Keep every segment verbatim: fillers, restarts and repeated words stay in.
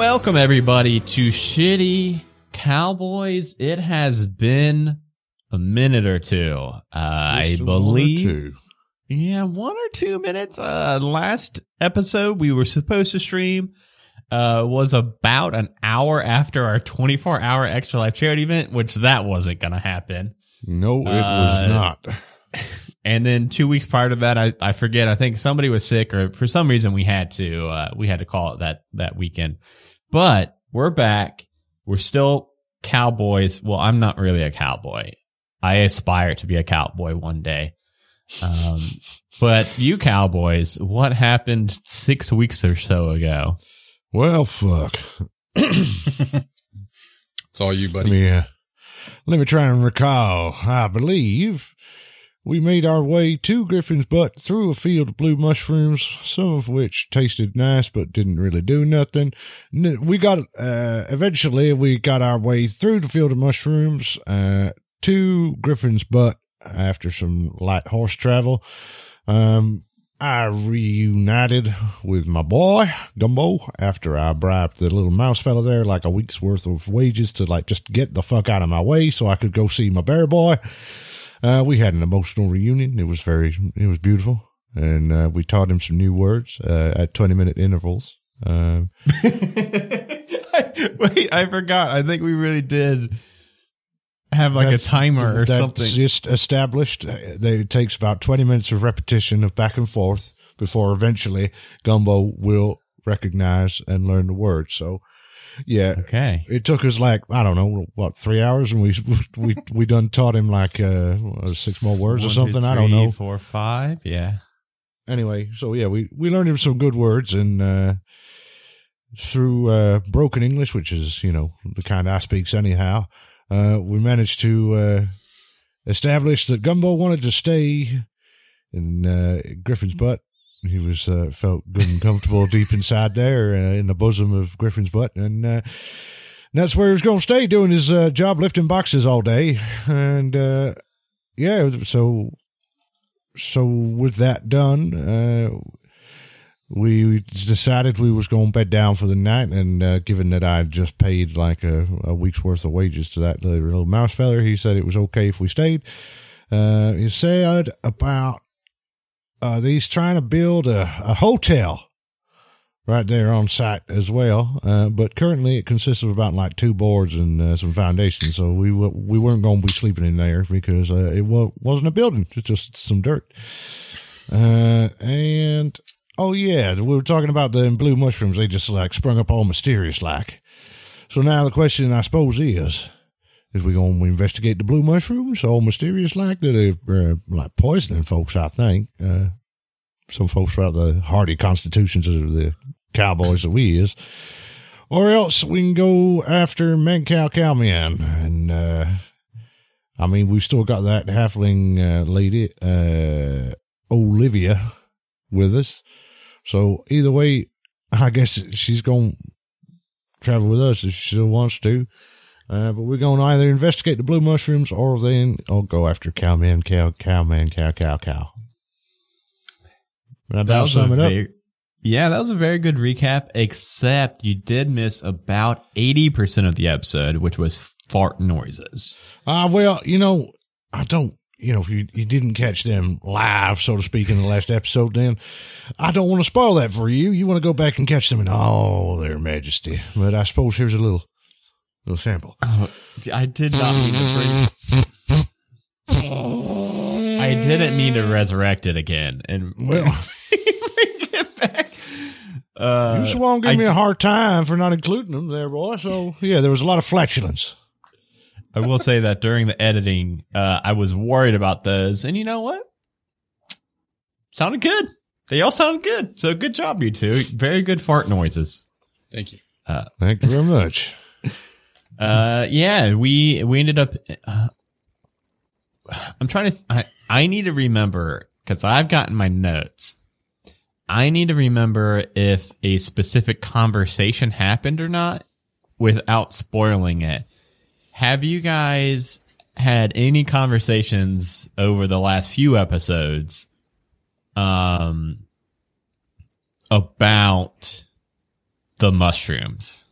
Welcome everybody to Shitty Cowboys. It has been a minute or two, uh, I believe. One or two. Yeah, one or two minutes. Uh, last episode we were supposed to stream uh, was about an hour after our twenty-four hour Extra Life charity event, which that wasn't going to happen. No, it uh, was not. And then two weeks prior to that, I, I forget, I think somebody was sick or for some reason we had to, uh, we had to call it that, that weekend, but we're back. We're still cowboys. Well, I'm not really a cowboy. I aspire to be a cowboy one day. Um, but you cowboys, what happened six weeks or so ago? Well, fuck. It's all you, buddy. Yeah. Let, let me try and recall. I believe we made our way to Griffin's Butt through a field of blue mushrooms, some of which tasted nice but didn't really do nothing. We got, uh, eventually, we got our way through the field of mushrooms uh, to Griffin's Butt after some light horse travel. Um, I reunited with my boy, Gumbo, after I bribed the little mouse fella there like a week's worth of wages to like just get the fuck out of my way so I could go see my bear boy. Uh, we had an emotional reunion. It was very, it was beautiful. And, uh, we taught him some new words, uh, at twenty minute intervals. Um, I, wait, I forgot. I think we really did have like a timer or that's something. Just established. It takes about twenty minutes of repetition of back and forth before eventually Gumbo will recognize and learn the word. So. Yeah. Okay. It took us like, I don't know, what, three hours? And we we we done taught him like uh, six more words One, or something. Two, three, I don't know. Four, five. Yeah. Anyway, so yeah, we, we learned him some good words and uh, through uh, broken English, which is, you know, the kind I speaks anyhow, uh, we managed to uh, establish that Gumbo wanted to stay in uh, Griffin's Butt. He was uh, felt good and comfortable deep inside there, uh, in the bosom of Griffin's Butt, and, uh, and that's where he was going to stay, doing his uh, job lifting boxes all day. And uh, yeah, so so with that done, uh, we decided we was going to bed down for the night. And uh, given that I just paid like a, a week's worth of wages to that little mouse fella, he said it was okay if we stayed. Uh, he said about. Uh, he's trying to build a, a hotel right there on site as well. Uh, but currently it consists of about like two boards and uh, some foundation. So we w we weren't going to be sleeping in there because uh, it w wasn't a building. It's just some dirt. Uh, and, oh yeah, we were talking about the blue mushrooms. They just like sprung up all mysterious like. So now the question I suppose is, is we going to investigate the blue mushrooms? All mysterious like that are uh, like poisoning folks, I think. Uh, some folks are the hardy constitutions of the cowboys that we is. Or else we can go after Man-Cow-Cow-Man. And, uh, I mean, we've still got that halfling uh, lady, uh, Olivia, with us. So either way, I guess she's going to travel with us if she still wants to. Uh, but we're going to either investigate the blue mushrooms or then I'll go after cowman, cow, cowman, cow, cow, cow. But I'll sum it up. Yeah, that was a very good recap, except you did miss about eighty percent of the episode, which was fart noises. Uh, well, you know, I don't, you know, if you, you didn't catch them live, so to speak, in the last episode, then I don't want to spoil that for you. You want to go back and catch them in all their majesty. But I suppose here's a little. Little sample. Oh, I did not mean to. I didn't mean to resurrect it again. And well, get back. Uh, you just won't give I me a hard time for not including them there, boy. So yeah, there was a lot of flatulence. I will say that during the editing, uh, I was worried about those, and you know what? Sounded good. They all sounded good. So good job, you two. Very good fart noises. Thank you. Uh, Thank you very much. Uh, yeah, we, we ended up, uh, I'm trying to, I, I need to remember, cause I've gotten my notes. I need to remember if a specific conversation happened or not without spoiling it. Have you guys had any conversations over the last few episodes, um, about the mushrooms?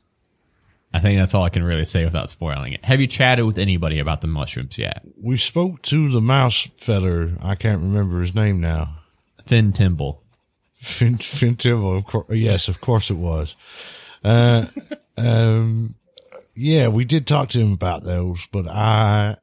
I think that's all I can really say without spoiling it. Have you chatted with anybody about the mushrooms yet? We spoke to the mouse feller. I can't remember his name now. Finn Timble. Finn, Finn Timble. Of course, yes, of course it was. Uh, um, yeah, we did talk to him about those, but I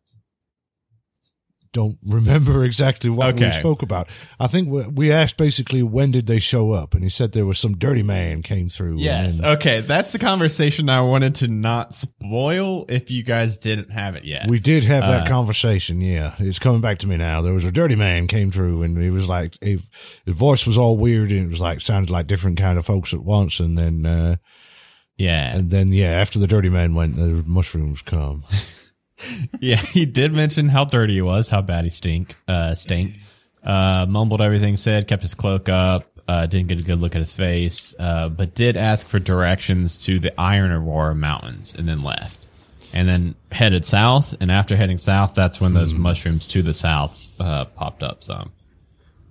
don't remember exactly what okay. we spoke about. I think we, we asked basically when did they show up, and he said there was some dirty man came through. Yes, and okay, that's the conversation I wanted to not spoil if you guys didn't have it yet. We did have that uh, conversation, yeah. It's coming back to me now. There was a dirty man came through, and he was like, he, his voice was all weird, and it was like sounded like different kind of folks at once, and then uh, yeah, and then yeah, after the dirty man went, the mushrooms come. Yeah, he did mention how dirty he was, how bad he stink, uh, stink, uh, mumbled everything said, kept his cloak up, uh, didn't get a good look at his face, uh, but did ask for directions to the Iron Aurora Mountains and then left and then headed south. And after heading south, that's when those mm. mushrooms to the south, uh, popped up some.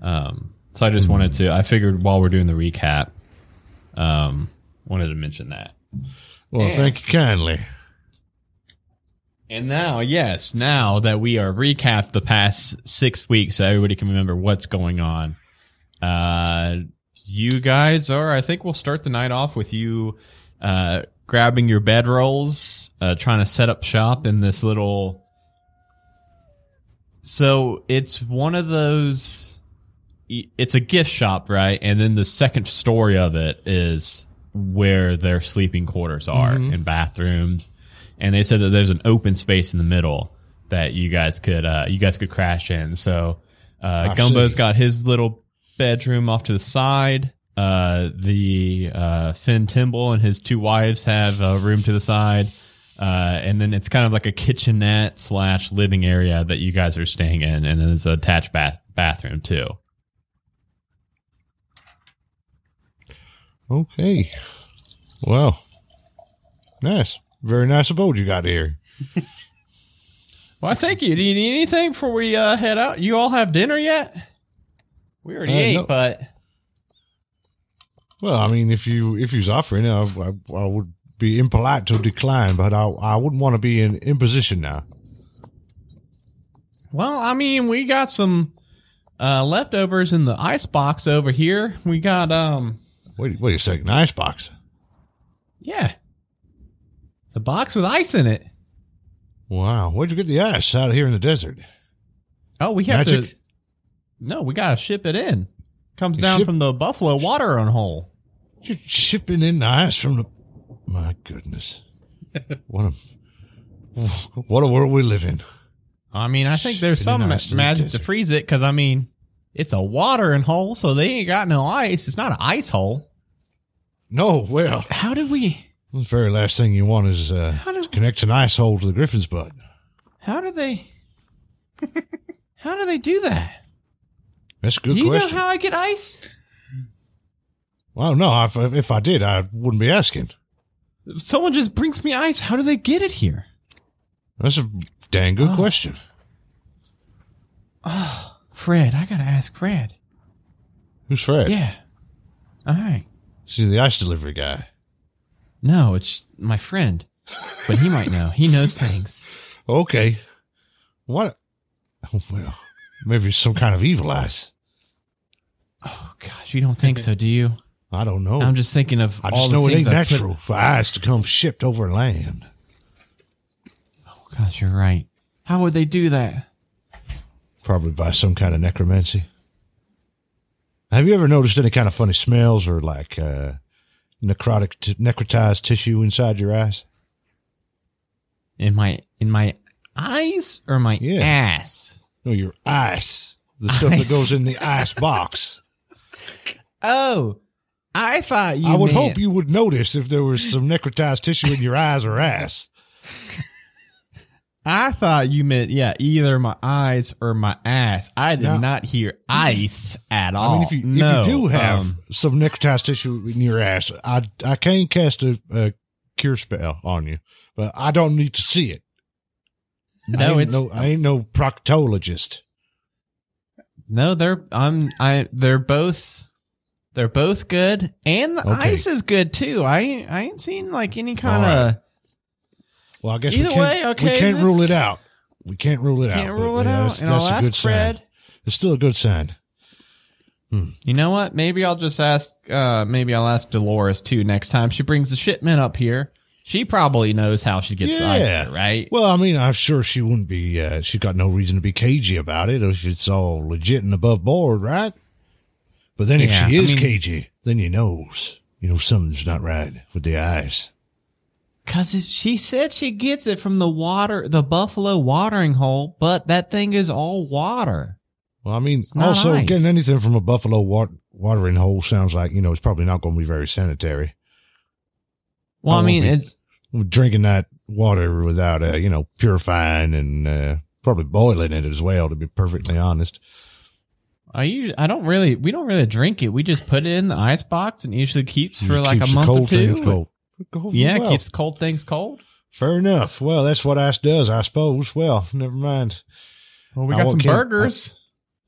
Um, so I just mm. wanted to, I figured while we're doing the recap, um, wanted to mention that. Well, yeah. Thank you kindly. And now, yes, now that we are recapped the past six weeks so everybody can remember what's going on, uh, you guys are, I think we'll start the night off with you uh, grabbing your bedrolls, uh, trying to set up shop in this little... So it's one of those... It's a gift shop, right? And then the second story of it is where their sleeping quarters are mm-hmm. and bathrooms. And they said that there's an open space in the middle that you guys could uh, you guys could crash in. So uh, Gumbo's got his little bedroom off to the side. Uh, the uh, Finn Timble and his two wives have a room to the side. Uh, and then it's kind of like a kitchenette slash living area that you guys are staying in. And then there's an attached bath bathroom, too. Okay. Wow. Nice. Very nice abode you got here. Well, thank you. Do you need anything before we uh, head out? You all have dinner yet? We already uh, ate, no. but well, I mean, if you if you's offering, I, I, I would be impolite to decline, but I I wouldn't want to be in imposition now. Well, I mean, we got some uh, leftovers in the icebox over here. We got um. Wait, wait a second, icebox. Yeah. The box with ice in it. Wow. Where'd you get the ice out of here in the desert? Oh, we have Magic? to... No, we got to ship it in. Comes you down ship, from the Buffalo water on hole. You're shipping in the ice from the... My goodness. What a what a world we live in. I mean, I think shipping there's some ma magic to freeze it, because, I mean, it's a watering hole, so they ain't got no ice. It's not an ice hole. No, well... How did we... The very last thing you want is uh, to connect an ice hole to the Griffin's Butt. How do they? How do they do that? That's a good question. Do you question. know how I get ice? Well, no. If, if I did, I wouldn't be asking. If someone just brings me ice. How do they get it here? That's a dang good oh. question. Oh, Fred! I gotta ask Fred. Who's Fred? Yeah. All right. She's the ice delivery guy. No, it's my friend, but he might know. He knows things. Okay. What? Oh, well, maybe some kind of evil eyes. Oh, gosh. You don't think so, do you? I don't know. I'm just thinking of I all the things I just know it ain't natural for eyes to come shipped over land. Oh, gosh, you're right. How would they do that? Probably by some kind of necromancy. Have you ever noticed any kind of funny smells or like... uh necrotic t necrotized tissue inside your eyes? In my in my eyes or my yeah. ass? No, your ice. The ice. Stuff that goes in the ice box. Oh, I thought you I would meant. hope you would notice if there was some necrotized tissue in your eyes or ass. I thought you meant, yeah, either my eyes or my ass. I did now, not hear ice at all. I mean, if you, no, if you do have um, some necrotized tissue in your ass, I, I can cast a, a cure spell on you, but I don't need to see it. No, I it's no, I ain't no proctologist. No, they're I'm I they're both they're both good, and the okay. ice is good too. I I ain't seen like any kind of. Well, I guess either we way, okay, we can't rule it out. We can't rule it can't out. Can't rule it yeah, out. That's, and that's I'll a ask good Fred. Sign. It's still a good sign. Hmm. You know what? Maybe I'll just ask. Uh, maybe I'll ask Dolores too next time she brings the shipment up here. She probably knows how she gets yeah. the ice, right? Well, I mean, I'm sure she wouldn't be. Uh, she's got no reason to be cagey about it if it's all legit and above board, right? But then if yeah, she is I mean, cagey, then you knows. You know something's not right with the ice. Because she said she gets it from the water, the buffalo watering hole, but that thing is all water. Well, I mean, also, ice. Getting anything from a buffalo wat watering hole sounds like, you know, it's probably not going to be very sanitary. Well, I, I mean, be, it's... Drinking that water without, uh, you know, purifying and uh, probably boiling it as well, to be perfectly honest. I usually, I don't really, we don't really drink it. We just put it in the ice box and it usually keeps for like keeps a month or two. Cold. Cold yeah, well. It keeps cold things cold. Fair enough. Well, that's what ice does, I suppose. Well, never mind. Well, we got some burgers.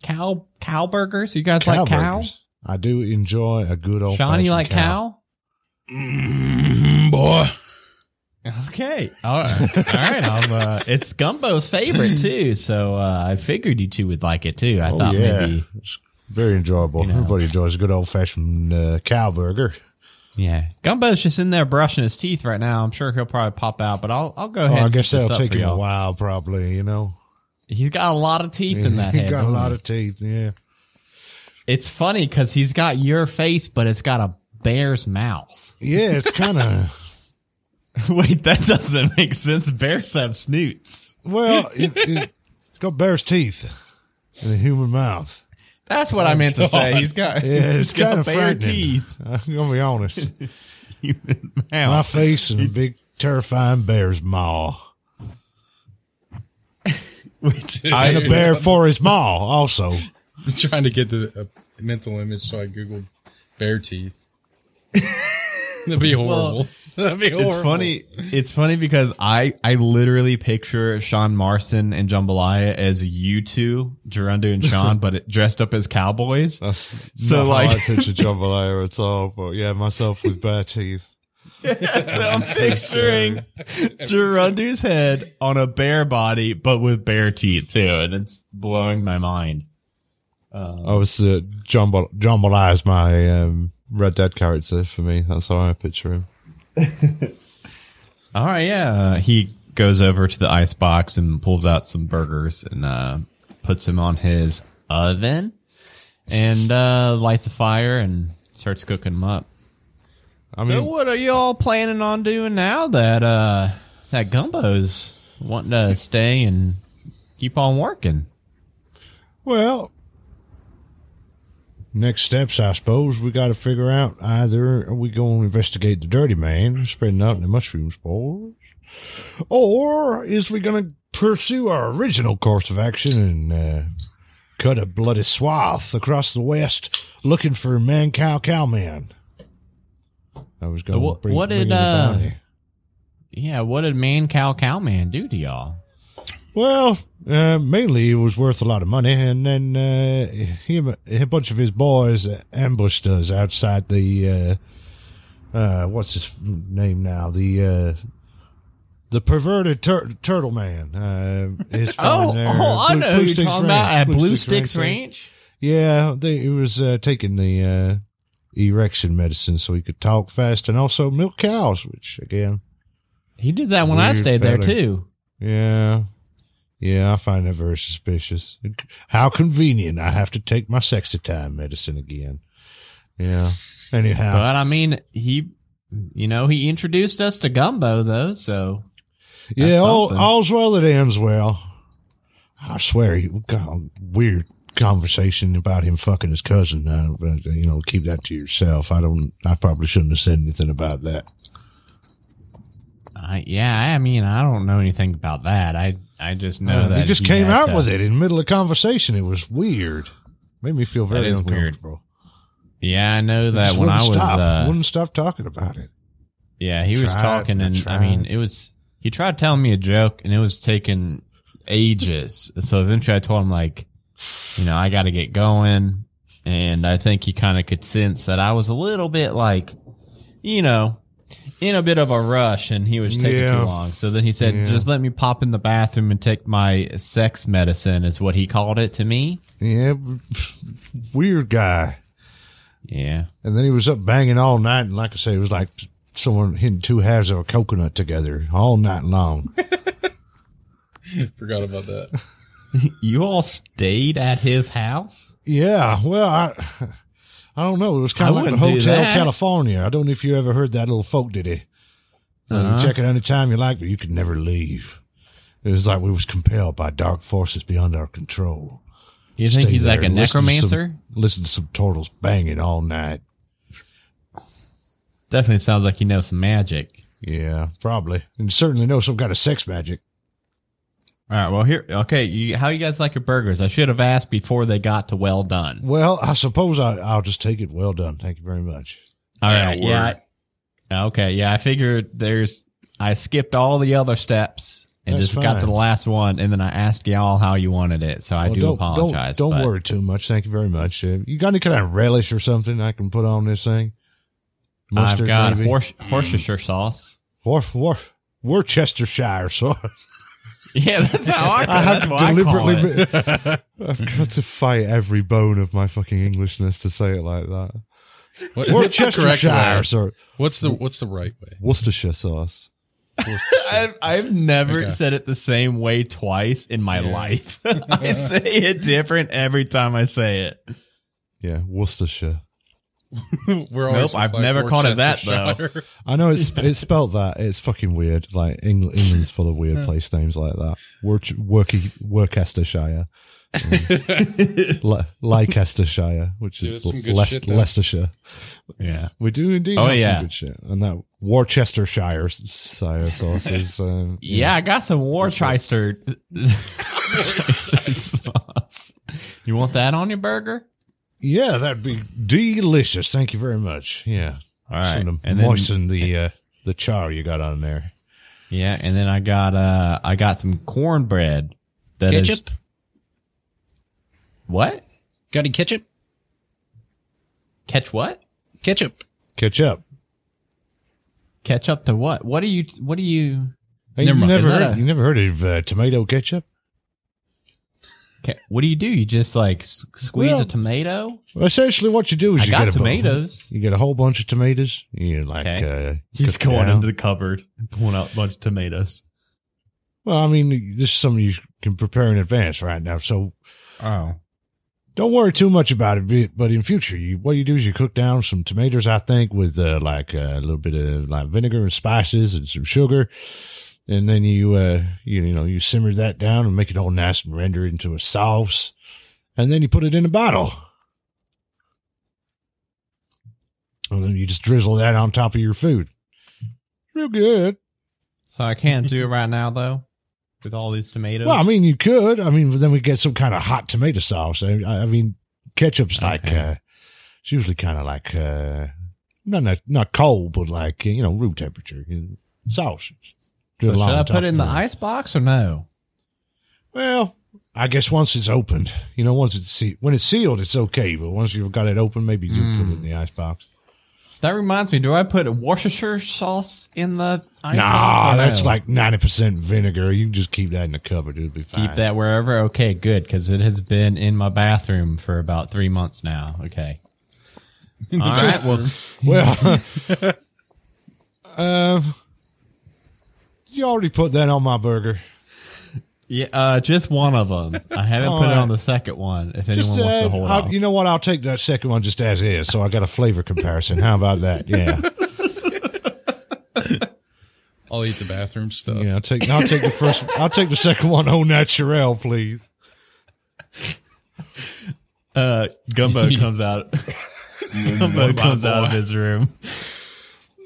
I, cow cow burgers. You guys cow like cow? Burgers. I do enjoy a good old Sean, you like cow? cow? Mm, boy. Okay. All right. All right. I'm, uh, it's Gumbo's favorite, too. So uh, I figured you two would like it, too. I oh, thought yeah. maybe. It's very enjoyable. You know. Everybody enjoys a good old-fashioned uh, cow burger. Yeah. Gumbo's just in there brushing his teeth right now. I'm sure he'll probably pop out, but I'll I'll go ahead. Oh, I guess that'll take him a while, probably, you know. He's got a lot of teeth yeah, in that head. He's got a lot he? of teeth, yeah. It's funny because he's got your face, but it's got a bear's mouth. Yeah, it's kind of... Wait, that doesn't make sense. Bears have snoots. Well, it, it's got bear's teeth and a human mouth. That's what oh, I meant God. to say. He's got, yeah, it's he's kind got of bear teeth. I'm going to be honest. Human mouth. My face and a big, terrifying bear's maw. Which, and a bear for his maw, also. I'm trying to get the uh, mental image, so I Googled bear teeth. That'd be horrible. Well, That'd be horrible. It's funny. It's funny because I, I literally picture Sean Marston and Jambalaya as you two, Gerundo and Sean, but it, dressed up as cowboys. That's so not like how I picture Jambalaya at all, but yeah, myself with bare teeth. Yeah, so I'm picturing Gerundo's head on a bear body, but with bear teeth too, and it's blowing my mind. Um, I was uh, Jambal Jambalaya is my um, Red Dead character for me. That's how I picture him. All right, yeah. Uh, he goes over to the ice box and pulls out some burgers and uh, puts them on his oven and uh, lights a fire and starts cooking them up. I mean, so what are y'all planning on doing now that uh, that Gumbo's wanting to stay and keep on working? Well, next steps, I suppose, we got to figure out either are we going to investigate the dirty man spreading out the mushroom spores, or is we going to pursue our original course of action and uh, cut a bloody swath across the west looking for man cow cowman? I was going to what, bring, what did bring uh, yeah, what did man cow cowman do to y'all? Well, uh, mainly it was worth a lot of money, and then uh, him, a bunch of his boys ambushed us outside the, uh, uh, what's his name now, the uh, the perverted tur turtle man. Uh, his oh, there. oh, I Blue, know Blue who you're talking about, at Blue, Blue Sticks Ranch? Ranch? Yeah, they, he was uh, taking the uh, erection medicine so he could talk fast, and also milk cows, which, again... He did that when I stayed fella. there, too. Yeah. Yeah, I find that very suspicious. How convenient. I have to take my sexy time medicine again. Yeah. Anyhow. But, I mean, he, you know, he introduced us to Gumbo, though, so. Yeah, all, all's well that ends well. I swear, you got a weird conversation about him fucking his cousin. I, you know, keep that to yourself. I don't, I probably shouldn't have said anything about that. Uh, yeah, I mean, I don't know anything about that. I I just know uh, that. He just he came out to, with it in the middle of conversation. It was weird. Made me feel very uncomfortable. Weird. Yeah, I know that when I was... Stop. Uh, wouldn't stop talking about it. Yeah, he tried, was talking, and tried. I mean, it was... He tried telling me a joke, and it was taking ages. So eventually I told him, like, you know, I got to get going. And I think he kind of could sense that I was a little bit like, you know... in a bit of a rush and he was taking yeah. too long. So then he said, yeah. just let me pop in the bathroom and take my sex medicine is what he called it to me. Yeah. Weird guy. Yeah. And then he was up banging all night. And like I say, it was like someone hitting two halves of a coconut together all night long. Forgot about that. You all stayed at his house? Yeah. Well, I, I don't know. It was kind of like the Hotel California. I don't know if you ever heard that little folk ditty. So uh-huh. You check it anytime you like, but you could never leave. It was like we was compelled by dark forces beyond our control. You think Stay he's like a necromancer? Listen to, some, listen to some turtles banging all night. Definitely sounds like you know some magic. Yeah, probably. And certainly know some kind of sex magic. All right, well, here, okay, you, how you guys like your burgers? I should have asked before they got to well done. Well, I suppose I, I'll just take it well done. Thank you very much. All yeah, right, yeah. I, okay, yeah, I figured there's, I skipped all the other steps and That's just fine. got to the last one, and then I asked y'all how you wanted it, so I well, do don't, apologize. Don't, don't but, worry too much. Thank you very much. Uh, you got any kind of relish or something I can put on this thing? Mustard, I've got horse, Worcestershire sauce. Wor, wor, Worcestershire sauce. Yeah, that's how I, I had deliberately. I I've got to fight every bone of my fucking Englishness to say it like that. What, what's Worcestershire, sorry. What's the what's the right way? Worcestershire sauce. Worcestershire. I've, I've never okay. said it the same way twice in my yeah. life. I say it different every time I say it. Yeah, Worcestershire. We're nope, I've like never called it that though. I know it's it's spelled that. It's fucking weird. Like England, England's full of weird place names like that. Worky, Worcestershire, um, Leicestershire, which Dude, is Leic shit, Leicestershire. Yeah, we do indeed. Oh have yeah, some good shit. And that Worcestershire sauce is. Um, yeah, yeah, I got some Worcestershire sauce. You want that on your burger? Yeah, that'd be delicious. Thank you very much. Yeah. All right. Sort of and moisten then, the uh, the char you got on there. Yeah, and then I got uh I got some cornbread. That ketchup? Is... What? Got any ketchup? Catch what? Ketchup. Ketchup. Ketchup to what? What do you? What do you? Hey, never you, never heard, a... you never heard of uh, tomato ketchup? What do you do? You just like squeeze well, a tomato? Well, essentially, what you do is I you got get a tomatoes. Bunch, you get a whole bunch of tomatoes. You like okay. uh, he's going into the cupboard and pulling out a bunch of tomatoes. Well, I mean, this is something you can prepare in advance right now. So, oh, don't worry too much about it. But in future, you, what you do is you cook down some tomatoes, I think, with uh, like a little bit of like vinegar and spices and some sugar. And then you, uh, you, you know, you simmer that down and make it all nice and render it into a sauce. And then you put it in a bottle. And then you just drizzle that on top of your food. Real good. So I can't do it right now, though, with all these tomatoes? Well, I mean, you could. I mean, then we get some kind of hot tomato sauce. I, I mean, ketchup's okay. like, uh, it's usually kind of like, uh, not, not, not cold, but like, you know, room temperature. You know, sauce. So should I put it in the ice box or no? Well, I guess once it's opened, you know, once it's sealed, when it's sealed, it's okay. But once you've got it open, maybe you do mm. put it in the ice box. That reminds me, do I put a Worcestershire sauce in the ice nah, box? Or no, that's like ninety percent vinegar. You can just keep that in the cupboard. It'll be fine. Keep that wherever. Okay, good. Because it has been in my bathroom for about three months now. Okay. All right. Well, well uh, you already put that on my burger. Yeah, uh, just one of them. I haven't put right. it on the second one. If anyone just, uh, wants to hold on, you know what? I'll take that second one just as is. So I got a flavor comparison. How about that? Yeah. I'll eat the bathroom stuff. Yeah, I'll take. I'll take the first. I'll take the second one au naturel, please. Uh, Gumbo comes out. Gumbo comes out of his room.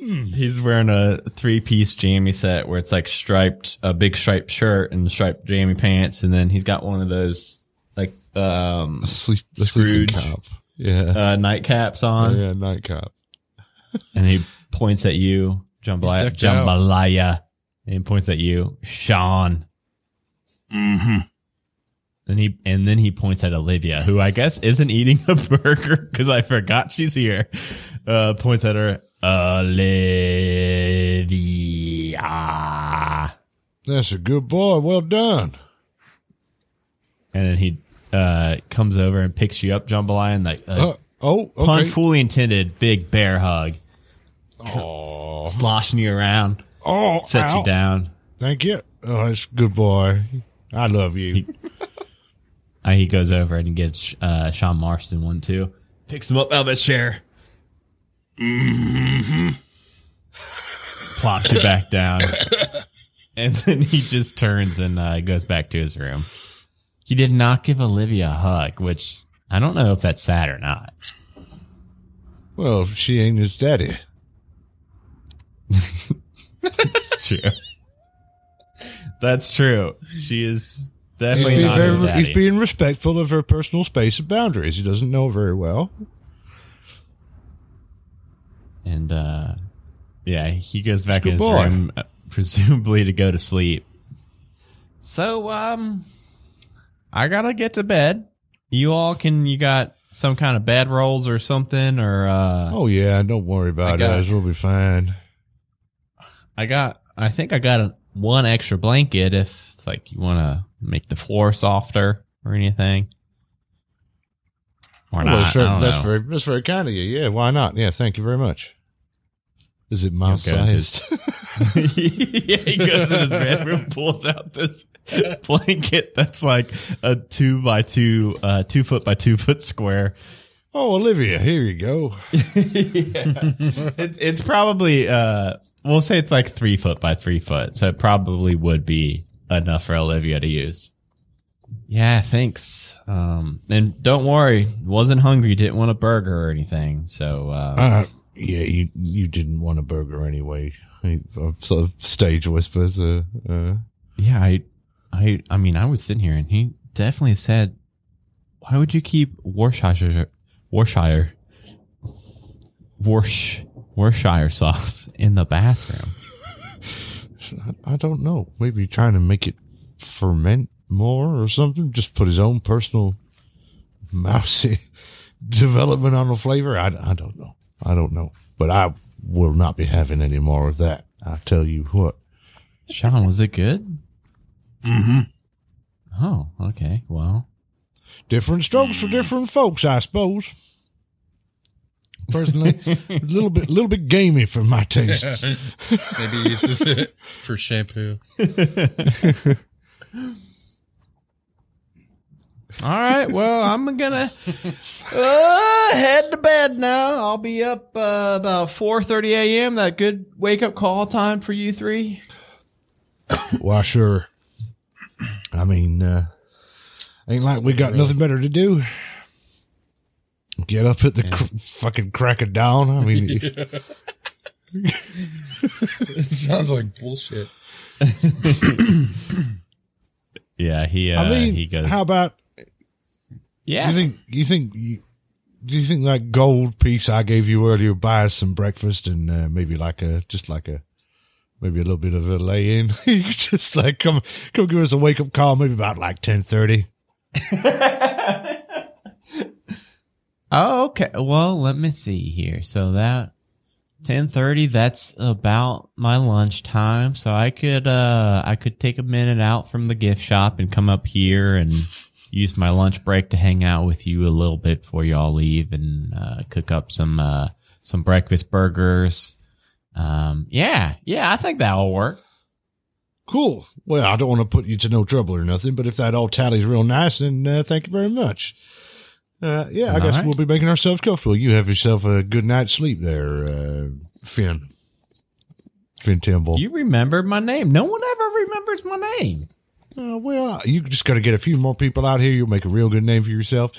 He's wearing a three-piece jammy set where it's like striped, a big striped shirt and striped jammy pants, and then he's got one of those like um, sleep, Scrooge cap, yeah, uh, nightcaps on, oh, yeah, nightcap. And he points at you, jambalaya, jambalaya, and points at you, Sean. Mm-hmm. And he and then he points at Olivia, who I guess isn't eating a burger because I forgot she's here. Uh, points at her. Olivia. That's a good boy. Well done. And then he uh, comes over and picks you up, Jambalaya, and like, uh, oh, okay. Pun fully intended, big bear hug. Oh, sloshing you around. Oh, sets ow. You down. Thank you. Oh, that's a good boy. I love you. He, uh, he goes over and gives uh, Sean Marston one too. Picks him up out of his chair. Mm-hmm. Plops you back down. And then he just turns and uh, goes back to his room. He did not give Olivia a hug, which I don't know if that's sad or not. Well, she ain't his daddy. That's true. That's true. She is definitely he's not very, his daddy. He's being respectful of her personal space and boundaries. He doesn't know very well. And, uh, yeah, he goes back in his boy. room, uh, presumably to go to sleep. So, um, I gotta get to bed. You all can, you got some kind of bed rolls or something, or, uh. Oh, yeah, don't worry about it. We'll be fine. I got, I think I got a, one extra blanket if, like, you wanna make the floor softer or anything. Or well, not. Sure. That's know. very that's very kind of you. Yeah, why not? Yeah, thank you very much. Is it my sized? Yeah, he goes in his bedroom, pulls out this blanket that's like a two by two, uh, two foot by two foot square. Oh, Olivia, here you go. Yeah. It's it's probably uh, we'll say it's like three foot by three foot, so it probably would be enough for Olivia to use. Yeah, thanks. Um, and don't worry, wasn't hungry, didn't want a burger or anything. So uh, uh, yeah, you you didn't want a burger anyway. I, I've sort of stage whispers. Uh, uh. Yeah, I, I, I mean, I was sitting here, and he definitely said, "Why would you keep Worcestershire, Worcestershire, Worcestershire, Worcestershire sauce in the bathroom?" I don't know. Maybe trying to make it ferment more or something, just put his own personal mousy development on the flavor. I, I don't know. I don't know. But I will not be having any more of that. I tell you what. Sean, was it good? Mm-hmm. Oh, okay. Well. Different strokes for different folks, I suppose. Personally, a little bit, little bit gamey for my taste. Maybe he uses it for shampoo. All right, well, I'm gonna uh, head to bed now. I'll be up uh, about four thirty a.m. That good wake up call time for you three. Why, sure. I mean, uh, ain't like we got nothing better to do. Get up at the yeah. cr fucking crack of dawn. I mean, yeah. It sounds like bullshit. Yeah, he. Uh, I mean, he goes, how about? Yeah. You think you think you, do you think that gold piece I gave you earlier buys some breakfast and uh, maybe like a just like a maybe a little bit of a lay in? You just like come come give us a wake up call maybe about like ten thirty. Oh, okay. Well, let me see here. So that ten thirty, that's about my lunch time. So I could uh I could take a minute out from the gift shop and come up here and use my lunch break to hang out with you a little bit before y'all leave and uh, cook up some uh, some breakfast burgers. Um, yeah, yeah, I think that'll work. Cool. Well, I don't want to put you to no trouble or nothing, but if that all tallies real nice, then uh, thank you very much. Uh, yeah, I all guess right. We'll be making ourselves comfortable. You have yourself a good night's sleep there, uh, Finn. Finn Timble. You remembered my name. No one ever remembers my name. Uh, well, you just got to get a few more people out here. You'll make a real good name for yourself.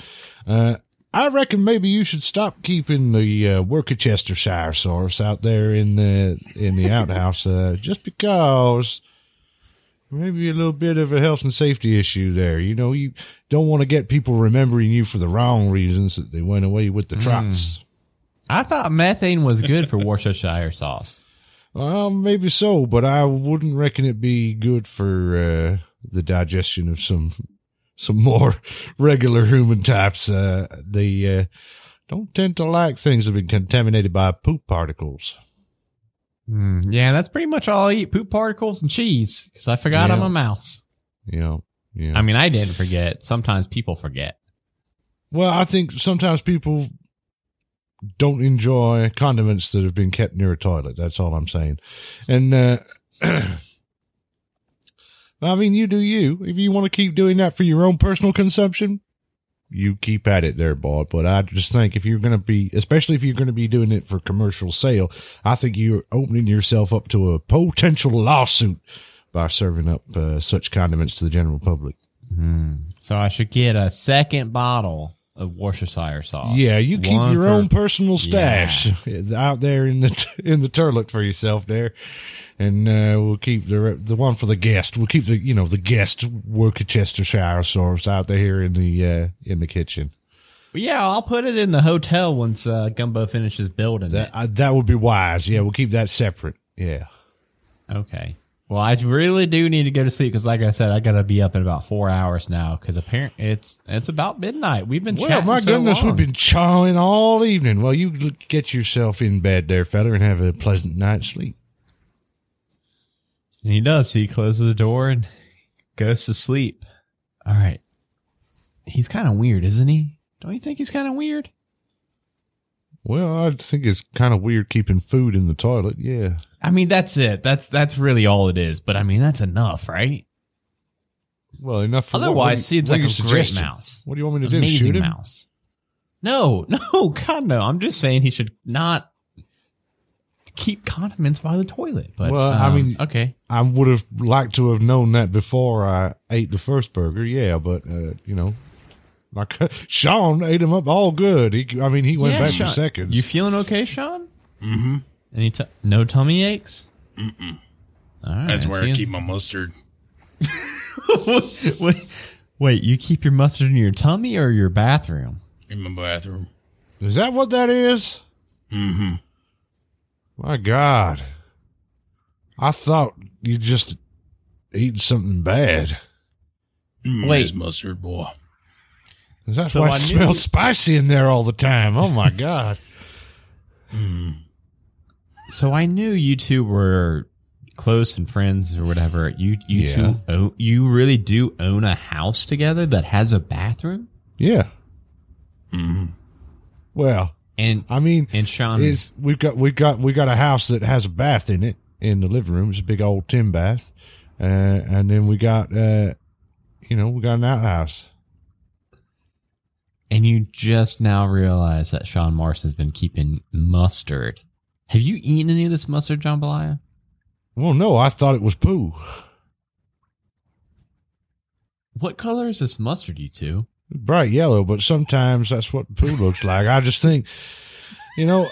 Uh, I reckon maybe you should stop keeping the uh, Worcestershire sauce out there in the in the outhouse, uh, just because maybe a little bit of a health and safety issue there. You know, you don't want to get people remembering you for the wrong reasons that they went away with the trots. Mm. I thought methane was good for Worcestershire sauce. Well, maybe so, but I wouldn't reckon it'd be good for Uh, the digestion of some some more regular human types. Uh, they uh, don't tend to like things that have been contaminated by poop particles. Mm, yeah, that's pretty much all I eat, poop particles and cheese, because I forgot yeah. I'm a mouse. Yeah, yeah. I mean, I didn't forget. Sometimes people forget. Well, I think sometimes people don't enjoy condiments that have been kept near a toilet. That's all I'm saying. And, uh, I mean, you do you. If you want to keep doing that for your own personal consumption, you keep at it there, boy. But I just think if you're going to be, especially if you're going to be doing it for commercial sale, I think you're opening yourself up to a potential lawsuit by serving up uh, such condiments to the general public. Mm. So I should get a second bottle of Worcestershire sauce. Yeah, you keep One your for, own personal stash yeah. out there in the in the toilet for yourself there, and uh, we'll keep the the one for the guest. We'll keep the you know the guest Worcestershire sauce out there here in the uh, in the kitchen. Yeah, I'll put it in the hotel once uh, Gumbo finishes building that, it. I, that would be wise. Yeah, we'll keep that separate. Yeah. Okay. Well, I really do need to go to sleep because, like I said, I gotta be up in about four hours now. Because apparently, it's it's about midnight. We've been well, chatting my so goodness, long. We've been chawing all evening. Well, you get yourself in bed there, fella, and have a pleasant night's sleep. And he does. He closes the door and goes to sleep. All right. He's kind of weird, isn't he? Don't you think he's kind of weird? Well, I think it's kind of weird keeping food in the toilet, yeah. I mean, that's it. That's that's really all it is. But, I mean, that's enough, right? Well, enough for Otherwise, what, what, it seems like a suggestion? Great mouse. What do you want me to Amazing do, shoot him? Mouse. No, no, God, no. I'm just saying he should not keep condiments by the toilet. But, well, um, I mean, okay. I would have liked to have known that before I ate the first burger, yeah, but, uh, you know. Like Sean ate him up all good. He, I mean, he went yeah, back Sean, for seconds. You feeling okay, Sean? Mm-hmm. Any t no tummy aches? Mm-mm. All right. That's where I keep my mustard. wait, wait, you keep your mustard in your tummy or your bathroom? In my bathroom. Is that what that is? Mm-hmm. My God. I thought you just eating something bad. Mm, wait. That's mustard, boy. That's so why it smells spicy in there all the time. Oh, my God. Mm. So I knew you two were close and friends or whatever. You you yeah. two own, you really do own a house together that has a bathroom? Yeah. Mm. Well, and I mean, and Sean is we've got we've got we got a house that has a bath in it in the living room. It's a big old tin bath, uh, and then we got uh, you know we got an outhouse. And you just now realize that Sean Marston's been keeping mustard. Have you eaten any of this mustard, Jambalaya? Well, no, I thought it was poo. What color is this mustard, you two? Bright yellow, but sometimes that's what poo looks like. I just think, you know,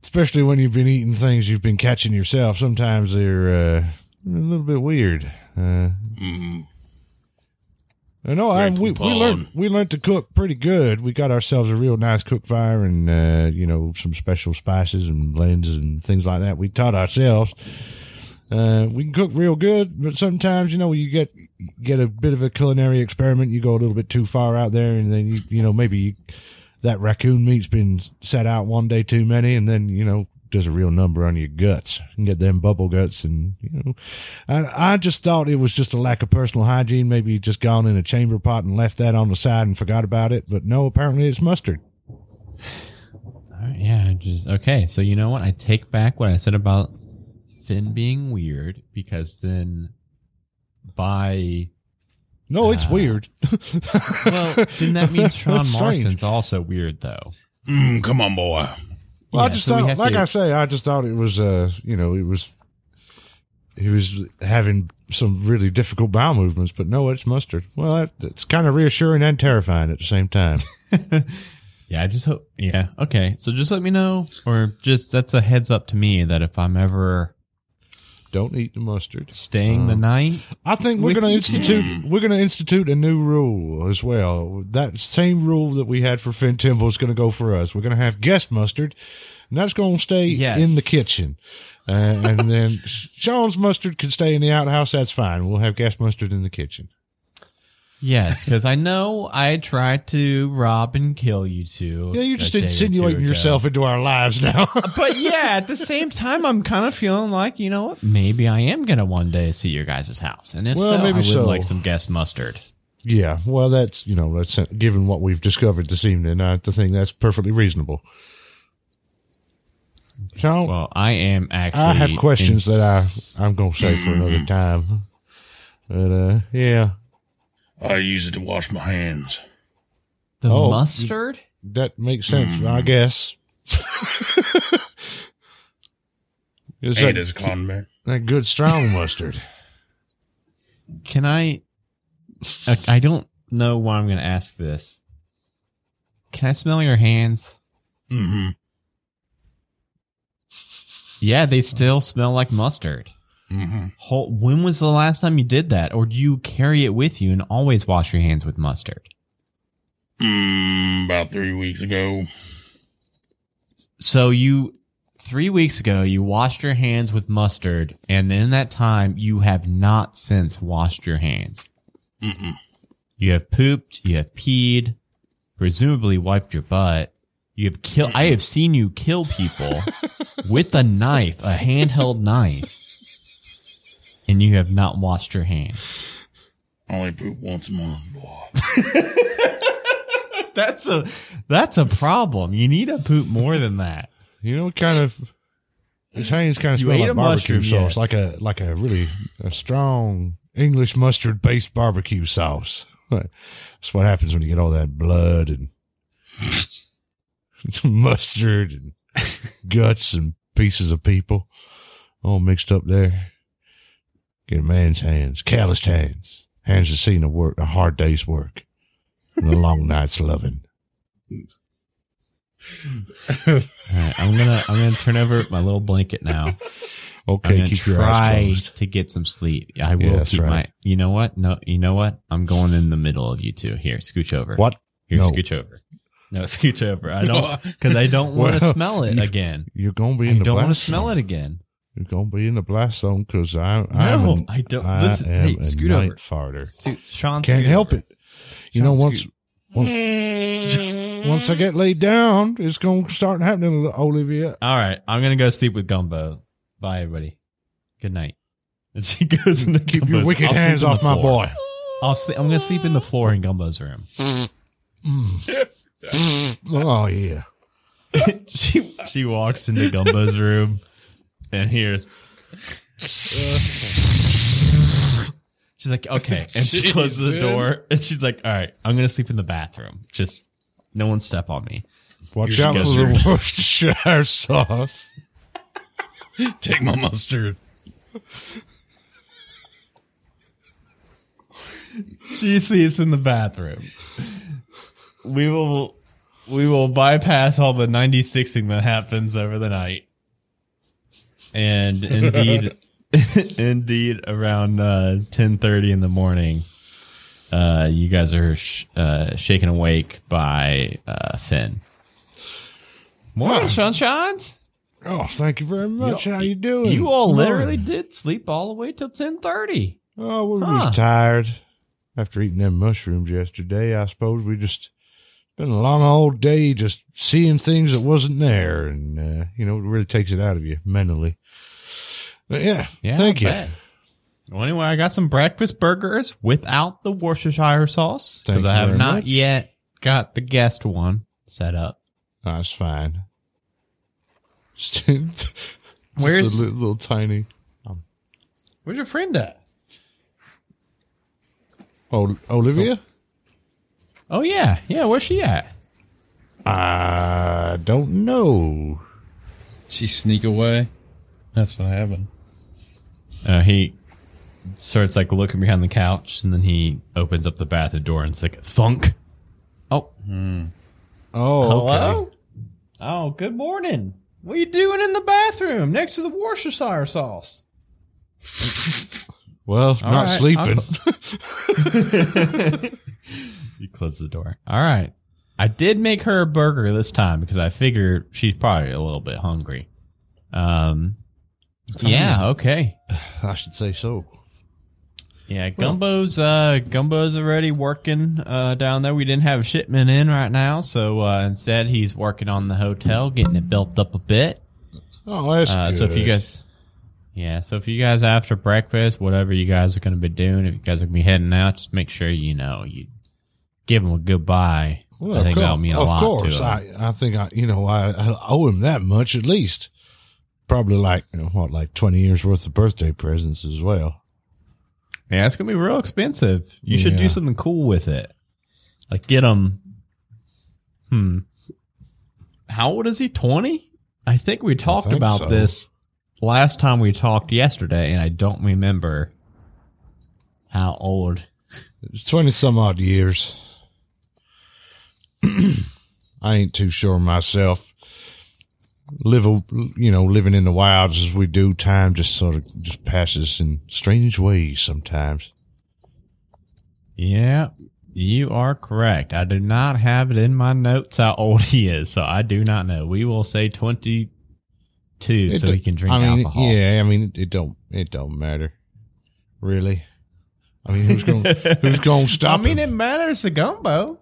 especially when you've been eating things you've been catching yourself, sometimes they're uh, a little bit weird. Uh, mm. No, I, we, we learned we learned to cook pretty good. We got ourselves a real nice cook fire and uh, you know some special spices and blends and things like that. We taught ourselves. Uh, we can cook real good, but sometimes you know you get get a bit of a culinary experiment. You go a little bit too far out there, and then you you know maybe you, that raccoon meat's been set out one day too many, and then you know does a real number on your guts. You can get them bubble guts, and you know I, I just thought it was just a lack of personal hygiene. Maybe you just gone in a chamber pot and left that on the side and forgot about it, but no, apparently it's mustard. Uh, yeah, just okay, so you know what, I take back what I said about Finn being weird, because then by no it's uh, weird. Well, then that means Sean That's Marston's strange. Also weird though. Mm, come on, boy. Well, yeah, I just so thought, like to, I say, I just thought it was, uh, you know, it was, he was having some really difficult bowel movements, but no, it's mustard. Well, that, that's kind of reassuring and terrifying at the same time. Yeah, I just hope. Yeah. Okay. So just let me know, or just that's a heads up to me that if I'm ever. Don't eat the mustard. Staying um, the night. I think we're going to institute. We're going to institute a new rule as well. That same rule that we had for Finn Timble is going to go for us. We're going to have guest mustard, and that's going to stay yes. in the kitchen. Uh, and then Sean's mustard can stay in the outhouse. That's fine. We'll have guest mustard in the kitchen. Yes, because I know I tried to rob and kill you two. Yeah, you're just insinuating yourself into our lives now. But yeah, at the same time, I'm kind of feeling like, you know what? Maybe I am going to one day see your guys' house. And if well, so, maybe I would so. like some guest mustard. Yeah, well, that's, you know, that's, given what we've discovered this evening, I think that's perfectly reasonable. So, well, I am actually. I have questions that I, I'm going to save for another time. But, uh, yeah. I use it to wash my hands. The oh, mustard? That makes sense, mm. I guess. It's hey, like, it is a condiment. That good, strong mustard. Can I... I don't know why I'm going to ask this. Can I smell your hands? Mm-hmm. Yeah, they still smell like mustard. Mm-hmm. Whole, when was the last time you did that? Or do you carry it with you and always wash your hands with mustard? Mm, about three weeks ago. So you, three weeks ago, you washed your hands with mustard, and in that time, you have not since washed your hands. Mm-mm. You have pooped, you have peed, presumably wiped your butt. You have killed. I have seen you kill people with a knife, a handheld knife. And you have not washed your hands. Only poop once a month, boy. That's a that's a problem. You need to poop more than that. You know, kind of his hands kind of smell like barbecue sauce, yes. like a like a really a strong English mustard based barbecue sauce. That's what happens when you get all that blood and mustard and guts and pieces of people all mixed up there. Get a man's hands, calloused hands, hands that seen a work, a hard day's work, and a long night's loving. All right, I'm gonna, I'm gonna turn over my little blanket now. Okay, I'm keep try your eyes closed. To get some sleep. I will yeah, keep right. my. You know what? No, you know what? I'm going in the middle of you two. Here, scooch over. What? Here, no. scooch over. No, scooch over. I don't because I don't want to well, smell it again. You're gonna be in I the. I don't want to smell it again. You're going to be in the blast zone because I'm no, I don't. I listen, am hey, scoot a night over. farter. Scoot, Sean, Can't scoot help over. it. You Sean know, once, once, once I get laid down, it's going to start happening, Olivia. All right. I'm going to go sleep with Gumbo. Bye, everybody. Good night. And she goes into Keep Gumbo's. your wicked I'll hands off my boy. I'll sleep, I'm going to sleep in the floor in Gumbo's room. Oh, yeah. she She walks into Gumbo's room. And here's, uh, she's like, okay. And Jeez, she closes the door dude. and she's like, all right, I'm going to sleep in the bathroom. Just no one step on me. Watch out for the Worcestershire sauce. Take my mustard. She sleeps in the bathroom. We will, we will bypass all the ninety-sixing that happens over the night. And indeed, indeed, around uh, ten thirty in the morning, uh, you guys are sh uh, shaken awake by uh, Finn. Morning, wow. Sunshines. Oh, thank you very much. You, How you doing? You all morning. literally did sleep all the way till ten thirty. Oh, we were huh. just tired after eating them mushrooms yesterday. I suppose we just been a long old day just seeing things that wasn't there, and uh, you know, it really takes it out of you mentally. But yeah, yeah, thank you. Well, anyway, I got some breakfast burgers without the Worcestershire sauce because I have not much. yet got the guest one set up. Oh, that's fine. Where's a little, little tiny? Um, where's your friend at? Oh, Olivia. Oh yeah, yeah. Where's she at? I don't know. She sneak away. That's what happened. Uh, he starts like looking behind the couch, and then he opens up the bathroom door and it's like thunk. Oh, mm. oh, hello. Okay. Oh, good morning. What are you doing in the bathroom next to the Worcestershire sauce? Well, All not right, sleeping. You close the door. All right. I did make her a burger this time because I figured she's probably a little bit hungry. Um, yeah, okay. I should say so. Yeah, Gumbo's uh, Gumbo's already working uh, down there. We didn't have a shipment in right now, so uh, instead he's working on the hotel, getting it built up a bit. Oh, that's uh, good. So if you guys, yeah, so if you guys after breakfast, whatever you guys are going to be doing, if you guys are going to be heading out, just make sure you know you give him a goodbye. Well, I think that'll mean a lot to him. Of course, I, I think I, you know, I, I owe him that much at least. Probably like you know, what, like twenty years worth of birthday presents as well. Yeah, it's gonna be real expensive. You yeah. should do something cool with it, like get him. Hmm. How old is he? Twenty? I think we talked think about so. this last time we talked yesterday, and I don't remember how old. It was twenty some odd years. I ain't too sure myself. Live, a, you know, living in the wilds as we do, time just sort of just passes in strange ways sometimes. Yeah, you are correct. I do not have it in my notes how old he is, so I do not know. We will say twenty-two, it so he can drink I mean, alcohol. Yeah, I mean, it don't, it don't matter, really. I mean, who's gonna, who's gonna stop? I mean, him? It matters to Gumbo.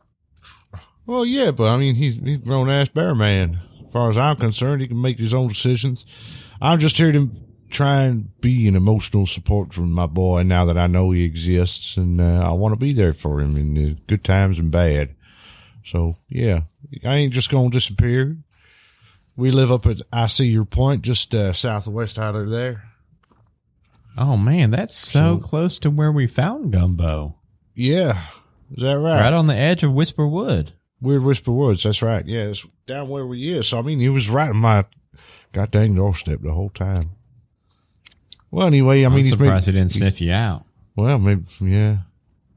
Well, yeah, but I mean, he's he's grown ass bear man. As far as I'm concerned, he can make his own decisions. I'm just here to try and be an emotional support for my boy now that I know he exists, and uh, I want to be there for him in the good times and bad. So, yeah, I ain't just going to disappear. We live up at I See Your Point, just uh, southwest out of there. Oh, man, that's so, so close to where we found Gumbo. Yeah, is that right? Right on the edge of Whisper Wood. Weird Whisper Woods, that's right. Yeah, it's down where we is. So, I mean, he was right in my goddamn doorstep the whole time. Well, anyway, I I'm mean, he's surprised maybe, he didn't sniff you out. Well, maybe, yeah.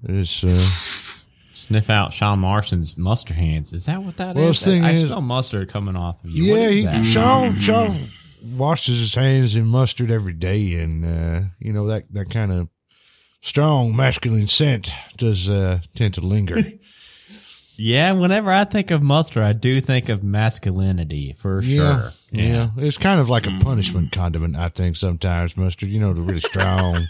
It's, uh, sniff out Sean Marston's mustard hands. Is that what that well, is? Thing I, is? I smell mustard coming off of you. Yeah, he, Sean, Sean washes his hands in mustard every day, and, uh, you know, that, that kind of strong masculine scent does uh, tend to linger. Yeah, whenever I think of mustard, I do think of masculinity, for yeah, sure. Yeah. yeah, it's kind of like a punishment condiment, I think, sometimes, mustard. You know, the really strong,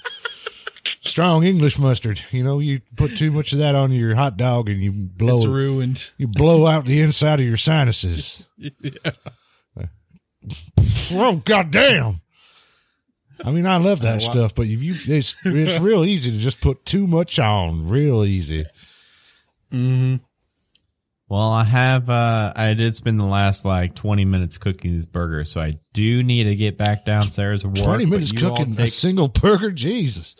strong English mustard. You know, you put too much of that on your hot dog and you blow it's ruined. You blow out the inside of your sinuses. yeah. Oh, goddamn. I mean, I love that I stuff, but if you, it's, it's real easy to just put too much on, real easy. Mm-hmm. Well, I have, uh, I did spend the last like twenty minutes cooking these burgers, so I do need to get back downstairs and work. twenty minutes cooking take... a single burger? Jesus.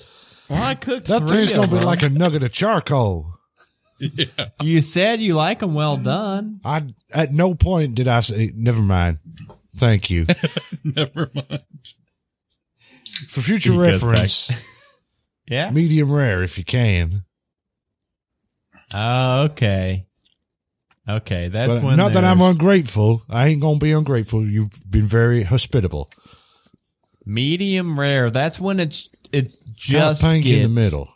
Well, I cooked that three. That thing's going to be like a nugget of charcoal. Yeah. You said you like them well done. I, at no point did I say, never mind. Thank you. Never mind. For future he reference, yeah, medium rare if you can. Oh, uh, okay. Okay, that's but when not there's... that I'm ungrateful. I ain't gonna be ungrateful. You've been very hospitable. Medium rare. That's when it's it just pink gets... in the middle.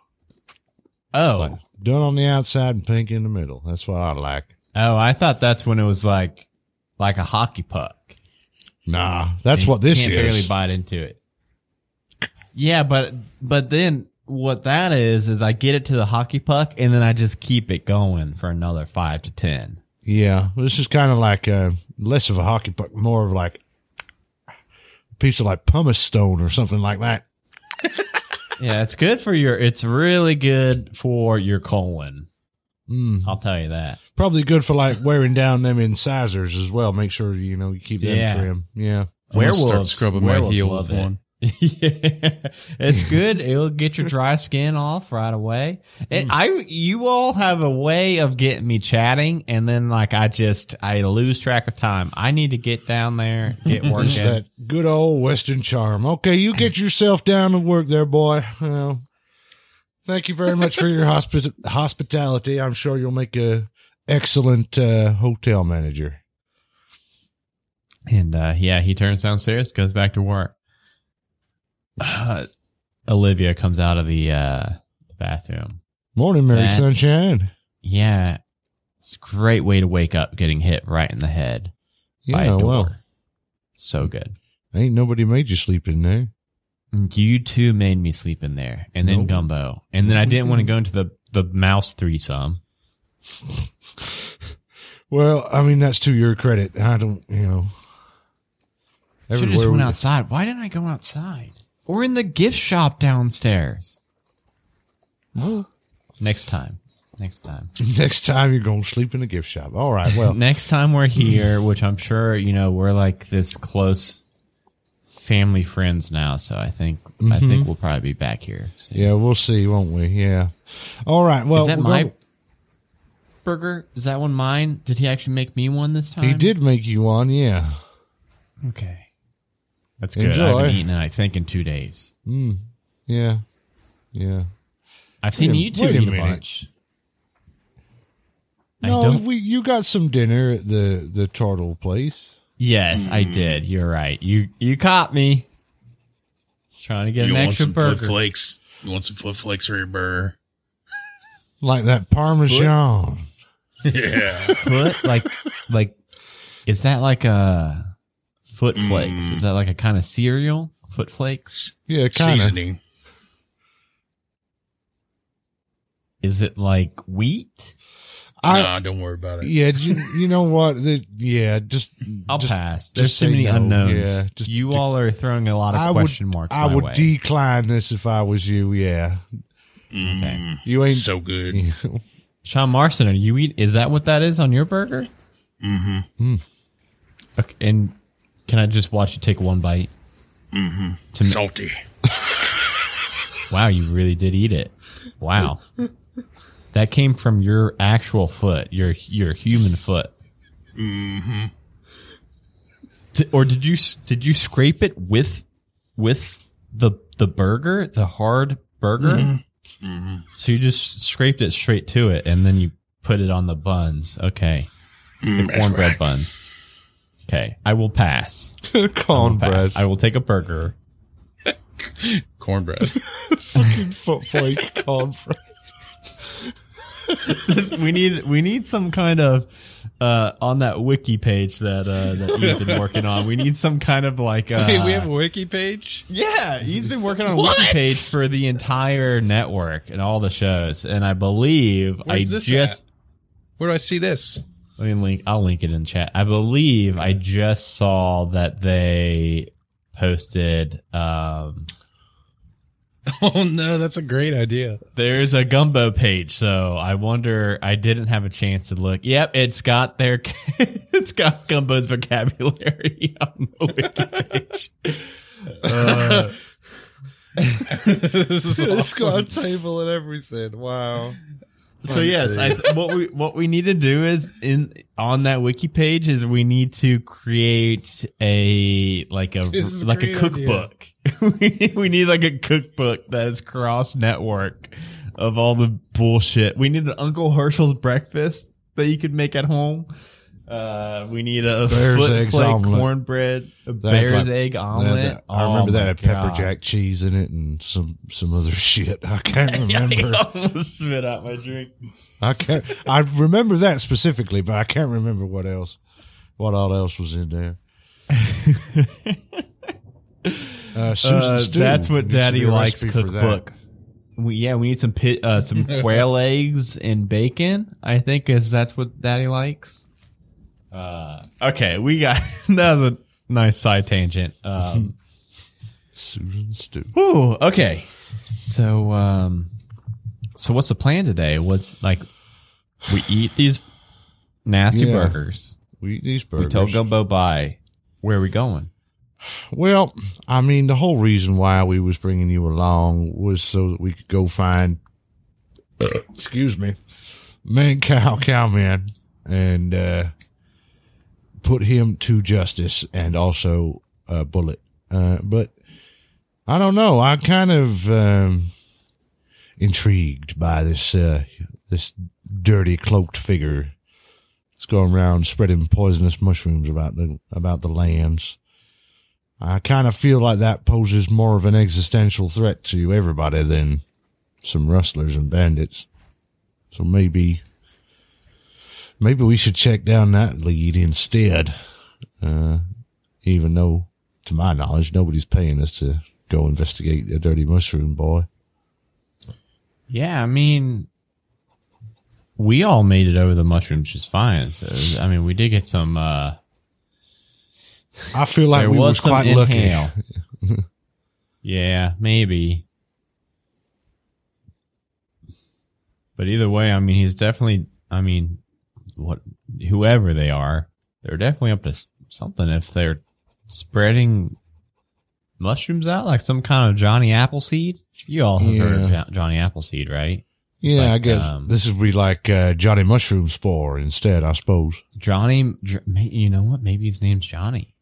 Oh, like done on the outside and pink in the middle. That's what I like. Oh, I thought that's when it was like like a hockey puck. Nah, that's and what this can't is. Barely bite into it. Yeah, but but then. What that is, is I get it to the hockey puck, and then I just keep it going for another five to ten. Yeah, this is kind of like a, less of a hockey puck, more of like a piece of like pumice stone or something like that. Yeah, it's good for your, it's really good for your colon. Mm. I'll tell you that. Probably good for like wearing down them incisors as well. Make sure, you know, you keep them yeah. trim. Yeah. Werewolves. Start scrubbing my heel with one. Yeah, it's good. It'll get your dry skin off right away. It, I, you all have a way of getting me chatting, and then like I just I lose track of time. I need to get down there, get working. It's that good old Western charm. Okay, you get yourself down to work there, boy. Uh, thank you very much for your hospi hospitality. I'm sure you'll make a excellent uh, hotel manager. And uh, yeah, he turns downstairs, goes back to work. Uh, Olivia comes out of the uh, bathroom. Morning, Mary that, Sunshine. Yeah. It's a great way to wake up getting hit right in the head yeah, by a door. Well, so good. Ain't nobody made you sleep in there. You two made me sleep in there, and then nope. Gumbo, and then I didn't want to go into the the mouse threesome. Well, I mean, that's to your credit. I don't, you know. I should have just went outside. Why didn't I go outside? Or in the gift shop downstairs. Next time. Next time. Next time you're going to sleep in the gift shop. All right, well. Next time we're here, which I'm sure, you know, we're like this close family friends now, so I think mm-hmm. I think we'll probably be back here soon. Yeah, we'll see, won't we? Yeah. All right, well. Is that my... Going... burger? Is that one mine? Did he actually make me one this time? He did make you one, yeah. Okay. That's good. Enjoy. I haven't eaten, I think, in two days. Mm. Yeah. Yeah. I've seen you two eat a bunch. No, I don't... we, you got some dinner at the, the turtle place. Yes, mm. I did. You're right. You you caught me. Just trying to get you an extra burger. You want some foot flakes? You want some foot flakes for your burger? Like that Parmesan. Foot? Yeah. Foot? Like, like, is that like a foot flakes? Mm. Is that like a kind of cereal? Foot flakes? Yeah, kind of. Seasoning. Is it like wheat? I, nah, don't worry about it. Yeah, you, you know what? The, yeah, just I'll just, pass. There's too many no. unknowns. Yeah, just, you all are throwing a lot of I question would, marks. I my would way. decline this if I was you. Yeah. Okay. You ain't so good. You know. Sean Marston, are you eat? Is that what that is on your burger? Mm-hmm. Mm. Okay, and can I just watch you take one bite? Mm-hmm. To Salty. Wow, you really did eat it. Wow. That came from your actual foot, your your human foot. Mm-hmm. D or did you did you scrape it with with the the burger, the hard burger? Mm-hmm. Mm-hmm. So you just scraped it straight to it, and then you put it on the buns. Okay, mm, the cornbread right. buns. Okay, I will pass. Cornbread. I, I will take a burger. Cornbread. Fucking foot flake cornbread. This, we need we need some kind of uh, on that wiki page that uh, that you've been working on. We need some kind of like. Uh, Wait, we have a wiki page. Yeah, he's been working on a what? wiki page for the entire network and all the shows. And I believe Where's I this just. At? Where do I see this? I mean, link. I'll link it in chat. I believe I just saw that they posted. Um, Oh no, that's a great idea. There's a Gumbo page, so I wonder. I didn't have a chance to look. Yep, it's got their, it's got Gumbo's vocabulary on the wiki page. uh, this is awesome. It's got a table and everything. Wow. So Let's yes, I, what we what we need to do is in on that wiki page is we need to create a like a like a, a cookbook. we, we need like a cookbook that is cross network of all the bullshit. We need an Uncle Herschel's breakfast that you could make at home. Uh, we need a foot flake cornbread, a bear's egg omelet. I remember that had pepper jack cheese in it and some some other shit. I can't remember. I almost spit out my drink. I can't. I remember that specifically, but I can't remember what else, what all else was in there. uh, Susan uh, Stew. That's what Daddy likes. Cookbook. We, yeah, we need some pit, uh, some quail eggs and bacon. I think is that's what Daddy likes. Uh, okay, we got that was a nice side tangent. Um, Susan Stew. Ooh, okay. So, um, so what's the plan today? What's like? We eat these nasty yeah, burgers. We eat these burgers. We tell Gumbo bye. Where are we going? Well, I mean, the whole reason why we was bringing you along was so that we could go find. excuse me, man, cow, cowman, and. uh put him to justice and also a bullet. Uh, but I don't know. I'm kind of um, intrigued by this uh, this dirty cloaked figure that's going around spreading poisonous mushrooms about the, about the lands. I kind of feel like that poses more of an existential threat to everybody than some rustlers and bandits. So maybe... Maybe we should check down that lead instead, uh, even though, to my knowledge, nobody's paying us to go investigate the dirty mushroom boy. Yeah, I mean, we all made it over the mushrooms just fine. So I mean, we did get some. Uh, I feel like we was, was quite lucky. Yeah, maybe. But either way, I mean, he's definitely. I mean, what whoever they are, they're definitely up to something if they're spreading mushrooms out like some kind of Johnny Appleseed. You all have yeah. heard of jo Johnny Appleseed, right? It's yeah, like, I guess um, this would be like uh, Johnny Mushroom Spore instead, I suppose. Johnny, you know what? Maybe his name's Johnny.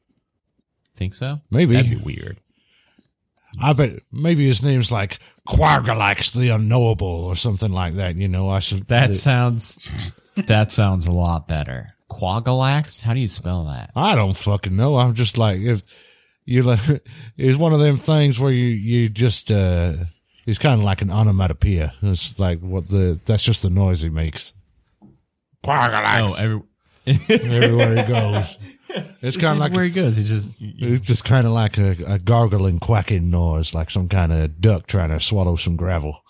Think so? Maybe. That'd be weird. I bet maybe his name's like Quargalax the Unknowable or something like that. You know, I should. That sounds. That sounds a lot better. Quargalax? How do you spell that? I don't fucking know. I'm just like if you like. It's one of them things where you you just. Uh, He's kind of like an onomatopoeia. It's like what the that's just the noise he makes. Quargalax. Oh, every, everywhere he goes, it's kind of like where he goes. He just it's just kind of like a, a gargling, quacking noise, like some kind of duck trying to swallow some gravel.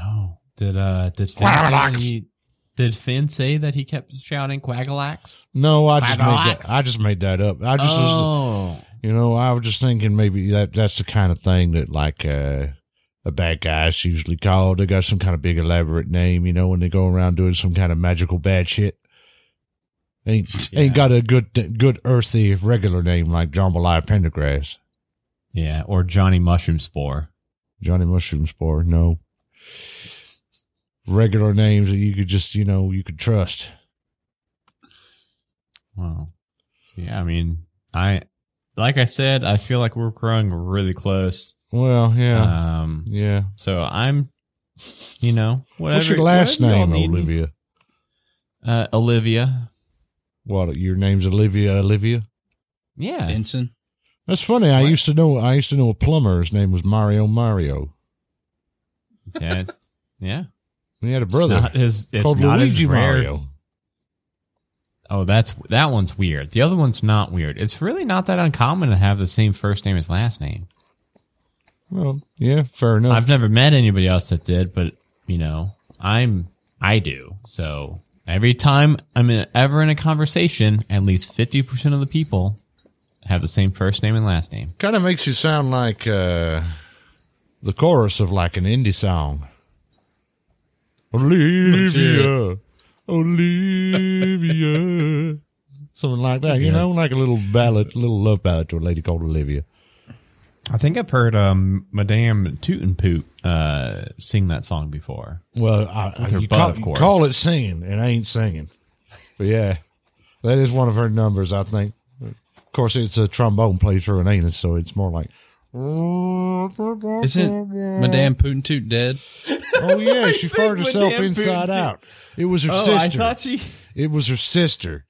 Oh, did uh did Finn, he, did Finn say that he kept shouting Quagalax? No, I just Quagalax? made that. I just made that up. I just. Oh. Was, You know, I was just thinking maybe that that's the kind of thing that, like, uh, a bad guy's usually called. They got some kind of big elaborate name, you know, when they go around doing some kind of magical bad shit. Ain't, yeah. ain't got a good good earthy regular name like Jambalaya Pendergrass. Yeah, or Johnny Mushroom Spore. Johnny Mushroom Spore, no. Regular names that you could just, you know, you could trust. Wow. Yeah, I mean, I... Like I said, I feel like we're growing really close. Well, yeah. Um, yeah. So I'm, you know, whatever. What's your last name, Olivia? Uh, Olivia. What, your name's Olivia, Olivia? Yeah. Vincent. That's funny. What? I used to know I used to know a plumber. His name was Mario Mario. Yeah. Yeah. He had a brother it's not his, it's called not Luigi his Mario. Oh, that's that one's weird. The other one's not weird. It's really not that uncommon to have the same first name as last name. Well, yeah, fair enough. I've never met anybody else that did, but you know, I'm I do. So every time I'm in, ever in a conversation, at least fifty percent of the people have the same first name and last name. Kind of makes you sound like uh, the chorus of like an indie song. Olivia. Olivia, something like that, you yeah. know, like a little ballad, little love ballad to a lady called Olivia. I think I've heard um, Madame Tootin' Poot uh, sing that song before. Well, I, With her you, butt, call, of course. You call it singing, and I ain't singing. But yeah, that is one of her numbers, I think. Of course, it's a trombone played through an anus, so it's more like. Isn't Madame Pootin' Toot dead? Oh yeah, she fired herself Madame inside Pootin out. It was her oh, sister. I thought she. It was her sister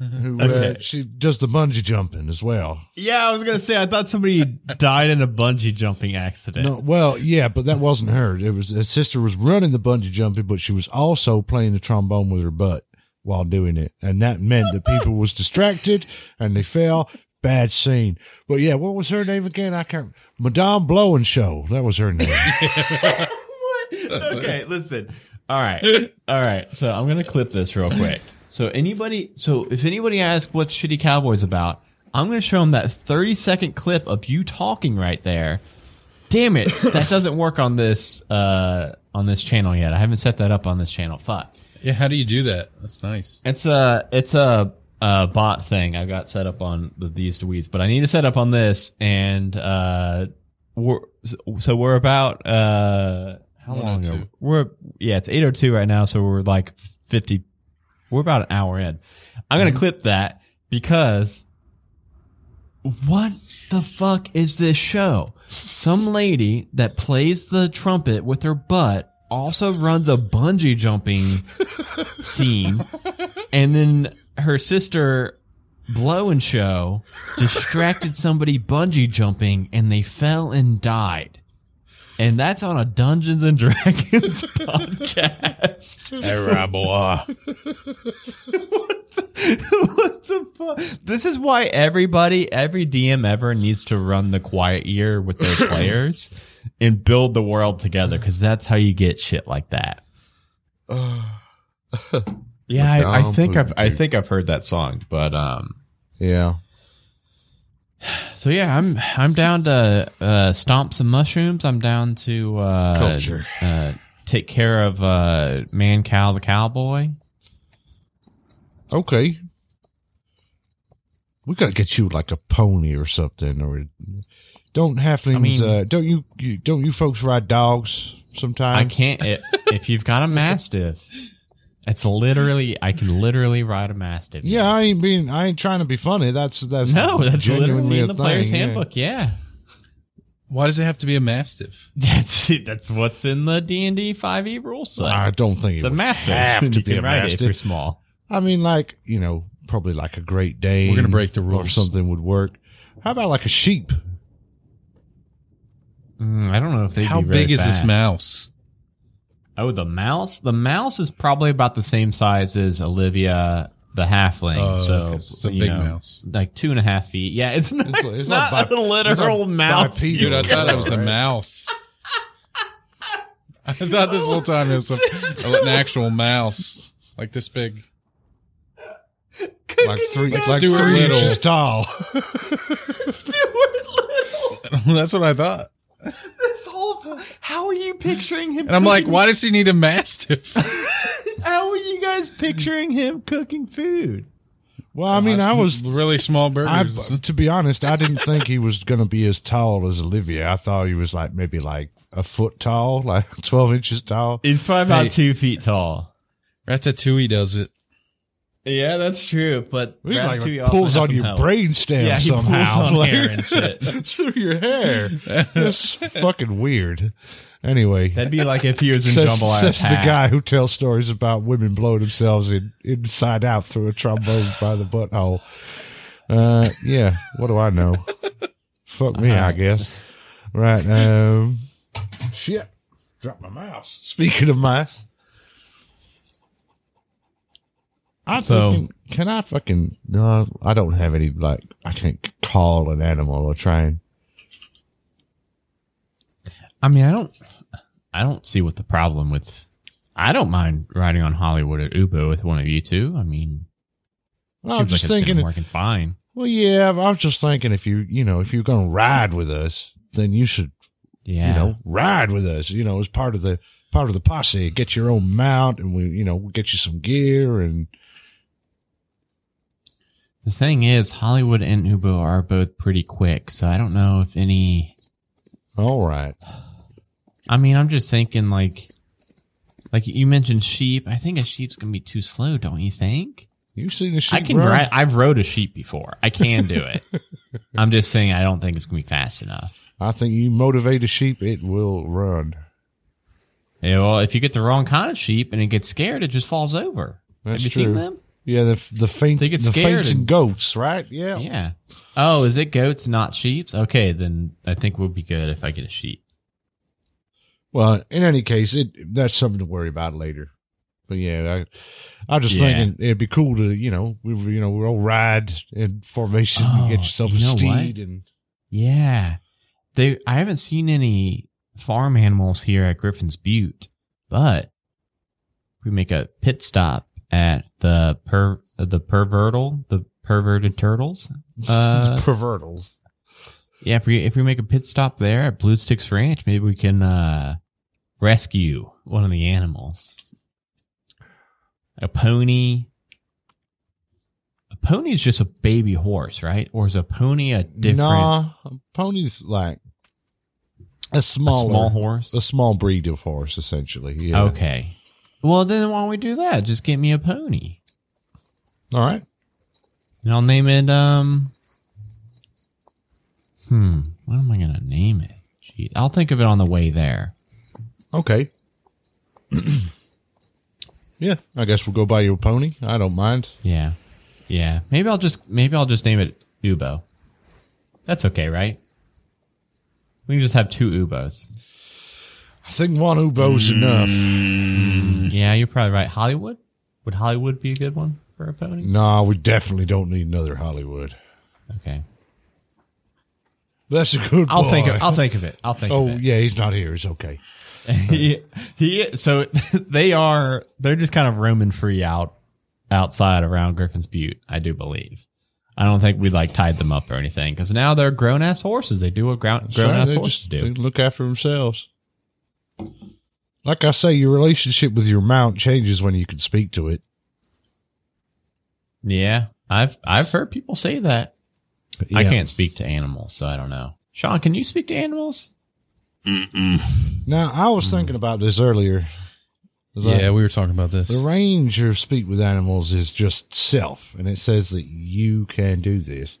who okay. uh, she does the bungee jumping as well. Yeah, I was gonna say I thought somebody died in a bungee jumping accident. No, well, yeah, but that wasn't her. It was her sister was running the bungee jumping, but she was also playing the trombone with her butt while doing it, and that meant that people was distracted and they fell. Bad scene. But yeah, what was her name again? I can't. Madame Blow and Show. That was her name. What? Okay, listen. All right. All right. So I'm going to clip this real quick. So anybody, so if anybody asks what's Shitty Cowboys about, I'm going to show them that thirty second clip of you talking right there. Damn it. That doesn't work on this, uh, on this channel yet. I haven't set that up on this channel. Fuck. Yeah. How do you do that? That's nice. It's a, it's a, Uh, bot thing I've got set up on the these_deweez, but I need to set up on this, and uh, we're so we're about uh how long are we? We're yeah, it's eight oh two right now, so we're like fifty. We're about an hour in. I'm gonna mm-hmm. clip that because what the fuck is this show? Some lady that plays the trumpet with her butt also runs a bungee jumping scene, and then. Her sister Blow and Show distracted somebody bungee jumping and they fell and died. And that's on a Dungeons and Dragons podcast. Hey, Rabois. What What the fuck? This is why everybody, every D M ever needs to run the quiet year with their players and build the world together, because that's how you get shit like that. Yeah, I, I think I've I think I've heard that song, but um, yeah. So yeah, I'm I'm down to uh, stomp some mushrooms. I'm down to uh, culture. Uh, take care of uh, Man Cow the Cowboy. Okay. We gotta get you like a pony or something, or don't halflings. I mean, uh, don't you, you don't you folks ride dogs sometimes? I can't. It, if you've got a mastiff, it's literally I can literally ride a mastiff. Yeah, yes. I ain't being. I ain't trying to be funny. That's that's no. That's literally in the thing. Player's handbook. Yeah. yeah. Why does it have to be a mastiff? That's that's what's in the D and D five E rule set. Well, I don't think it's it a mastiff. Have to be a mastiff. If you're small. I mean, like, you know, probably like a Great Dane. We're going to break the rules. Or something would work. How about like a sheep? Mm, I don't know if they'd How be very big fast. Is this mouse? Oh, the mouse? The mouse is probably about the same size as Olivia the halfling. Uh, so okay. It's a big know, mouse. Like two and a half feet. Yeah, it's not, it's, it's not, not bi, a literal not mouse. Bipedal. Dude, I thought it was a mouse. I thought this whole time it was a, an actual mouse. Like this big. Like three, like Stuart three Little inches tall. Stuart Little. That's what I thought. This whole time, how are you picturing him? And I'm like, why does he need a mastiff? How are you guys picturing him cooking food? Well, I mean, I was really small burgers. I, to be honest, I didn't think he was going to be as tall as Olivia. I thought he was like maybe like a foot tall, like twelve inches tall. He's probably about hey, two feet tall. Ratatouille does it. Yeah, that's true, but he like, like, pulls on your brainstem yeah, somehow, like, hair and shit. Through your hair. That's fucking weird. Anyway, that'd be like if he was in Jambalaya. That's the guy who tells stories about women blowing themselves in, inside out through a trombone by the butthole. Uh, yeah, what do I know? Fuck me, right. I guess. Right. Um, shit, dropped my mouse. Speaking of mice. I so, thinking, can I fucking, no, I don't have any, like, I can't call an animal or try and. I mean, I don't, I don't see what the problem with, I don't mind riding on Hollywood at Uber with one of you two. I mean, well, I'm just like thinking, it's been working fine. Well, yeah, I was just thinking if you, you know, if you're going to ride with us, then you should, yeah. you know, ride with us, you know, as part of the, part of the posse, get your own mount and we, you know, we'll get you some gear and. The thing is, Hollywood and Ubo are both pretty quick, so I don't know if any... All right. I mean, I'm just thinking, like... Like, you mentioned sheep. I think a sheep's going to be too slow, don't you think? You've seen a sheep I can ride. I've rode a sheep before. I can do it. I'm just saying I don't think it's going to be fast enough. I think you motivate a sheep, it will run. Yeah, well, if you get the wrong kind of sheep and it gets scared, it just falls over. That's Have you true. Seen them? Yeah, the the faint, the faints and goats, right? Yeah. Yeah. Oh, is it goats, not sheep? Okay, then I think we'll be good if I get a sheep. Well, in any case, it that's something to worry about later. But yeah, I I just yeah. thinking it'd be cool to you know we you know we'll ride in formation, oh, and get yourself you a steed, what? And yeah, they I haven't seen any farm animals here at Griffin's Butte, but we make a pit stop. At the per the pervertal the perverted turtles, uh, pervertals. Yeah, if we if we make a pit stop there at Blue Sticks Ranch, maybe we can uh, rescue one of the animals. A pony. A pony is just a baby horse, right? Or is a pony a different? Nah, a pony's like a smaller, a small horse, a small breed of horse, essentially. Yeah. Okay. Well, then why don't we do that? Just get me a pony. All right. And I'll name it, um... Hmm. What am I going to name it? Jeez, I'll think of it on the way there. Okay. Yeah, I guess we'll go buy you a pony. I don't mind. Yeah. Yeah. Maybe I'll just maybe I'll just name it Ubo. That's okay, right? We can just have two Ubos. I think one Ubo's mm. enough. Yeah, you're probably right. Hollywood? Would Hollywood be a good one? for a pony? No, we definitely don't need another Hollywood. Okay. That's a good I'll boy. Think of, I'll think of it. I'll think oh, of it. Oh, yeah, he's not here. It's okay. he, he, so they are, they're just kind of roaming free out outside around Griffin's Butte, I do believe. I don't think we like tied them up or anything because now they're grown ass horses. They do what grown so ass horses just, do. They look after themselves. Like I say, your relationship with your mount changes when you can speak to it. Yeah, I've I've heard people say that. Yeah. I can't speak to animals, so I don't know. Sean, can you speak to animals? Mm-mm. Now, I was thinking about this earlier. Yeah, I, we were talking about this. The range of speak with animals is just self, and it says that you can do this.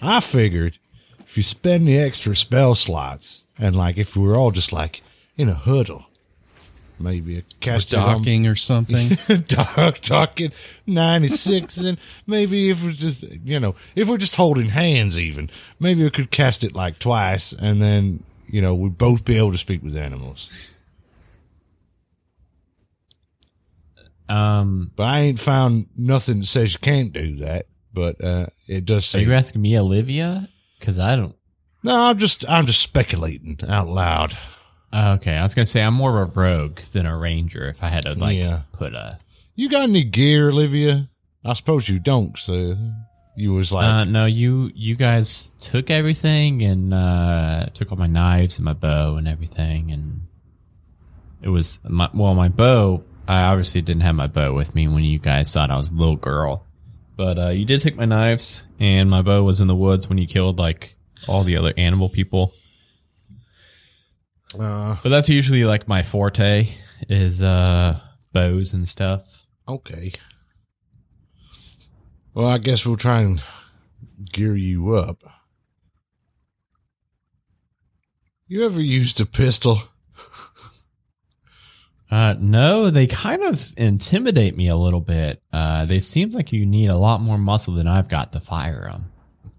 I figured if you spend the extra spell slots, and like if we were all just like in a huddle, maybe a cast or docking or something. Dock, docking, ninety-six, and maybe if we're just, you know, if we're just holding hands even, maybe we could cast it like twice, and then, you know, we'd both be able to speak with animals. Um, but I ain't found nothing that says you can't do that. But uh, it does say. Are you asking me, Olivia? Because I don't. No, I'm just I'm just speculating out loud. Okay, I was gonna say I'm more of a rogue than a ranger. If I had to like yeah. put a. You got any gear, Olivia? I suppose you don't. So you was like, uh, no, you you guys took everything and uh, took all my knives and my bow and everything, and it was my well my bow. I obviously didn't have my bow with me when you guys thought I was a little girl. But uh, you did take my knives, and my bow was in the woods when you killed, like, all the other animal people. Uh, but that's usually, like, my forte is uh, bows and stuff. Okay. Well, I guess we'll try and gear you up. You ever used a pistol? Uh, no, they kind of intimidate me a little bit. Uh, they seem like you need a lot more muscle than I've got to fire them.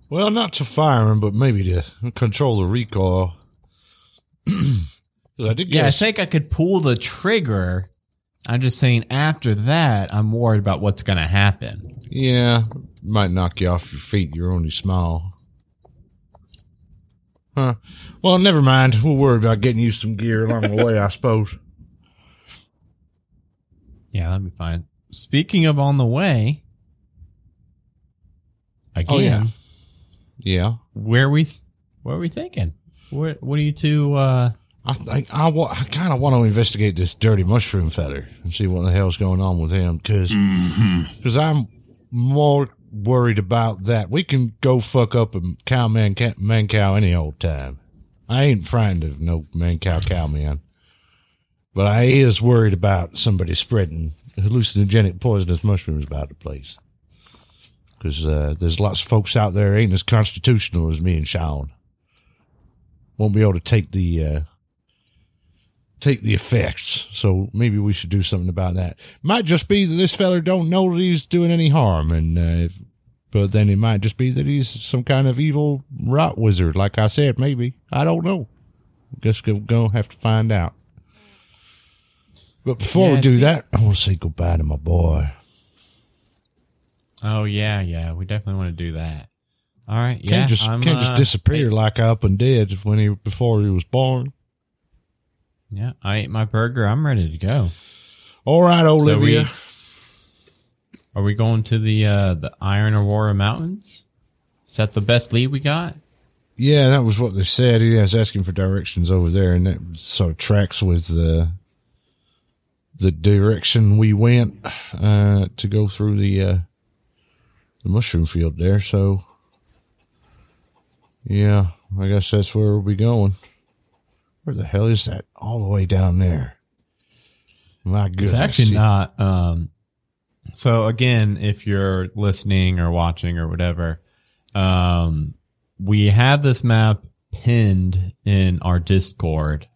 Well, not to fire them, but maybe to control the recoil. I did yeah, I think I could pull the trigger. I'm just saying after that, I'm worried about what's going to happen. Yeah, might knock you off your feet. You're only small. Huh. Well, never mind. We'll worry about getting you some gear along the way, I suppose. Yeah, that'd be fine. Speaking of on the way, again, oh, yeah. yeah, where we, th what are we thinking? What, what are you two? Uh, I think I, wa I kind of want to investigate this dirty mushroom feather and see what the hell's going on with him, because because I'm more worried about that. We can go fuck up a cow man, cow, man cow any old time. I ain't frightened of no man cow cow man. But I is worried about somebody spreading hallucinogenic poisonous mushrooms about the place. Because uh, there's lots of folks out there ain't as constitutional as me and Sean. Won't be able to take the uh, take the effects. So maybe we should do something about that. Might just be that this feller don't know that he's doing any harm. and uh, if, But then it might just be that he's some kind of evil rot wizard. Like I said, maybe. I don't know. Guess we're going to have to find out. But before yeah, we do see, that, I want to say goodbye to my boy. Oh, yeah, yeah. We definitely want to do that. All right, yeah. Can't just, can't uh, just disappear I, like I up and did when he, before he was born. Yeah, I ate my burger. I'm ready to go. All right, Olivia. So we, are we going to the uh, the Iron Aurora Mountains? Is that the best lead we got? Yeah, that was what they said. He was asking for directions over there, and that sort of tracks with the... the direction we went uh, to go through the uh, the mushroom field there. So, yeah, I guess that's where we'll be going. Where the hell is that? All the way down there. My goodness. It's actually not. Um, so, again, if you're listening or watching or whatever, um, we have this map pinned in our Discord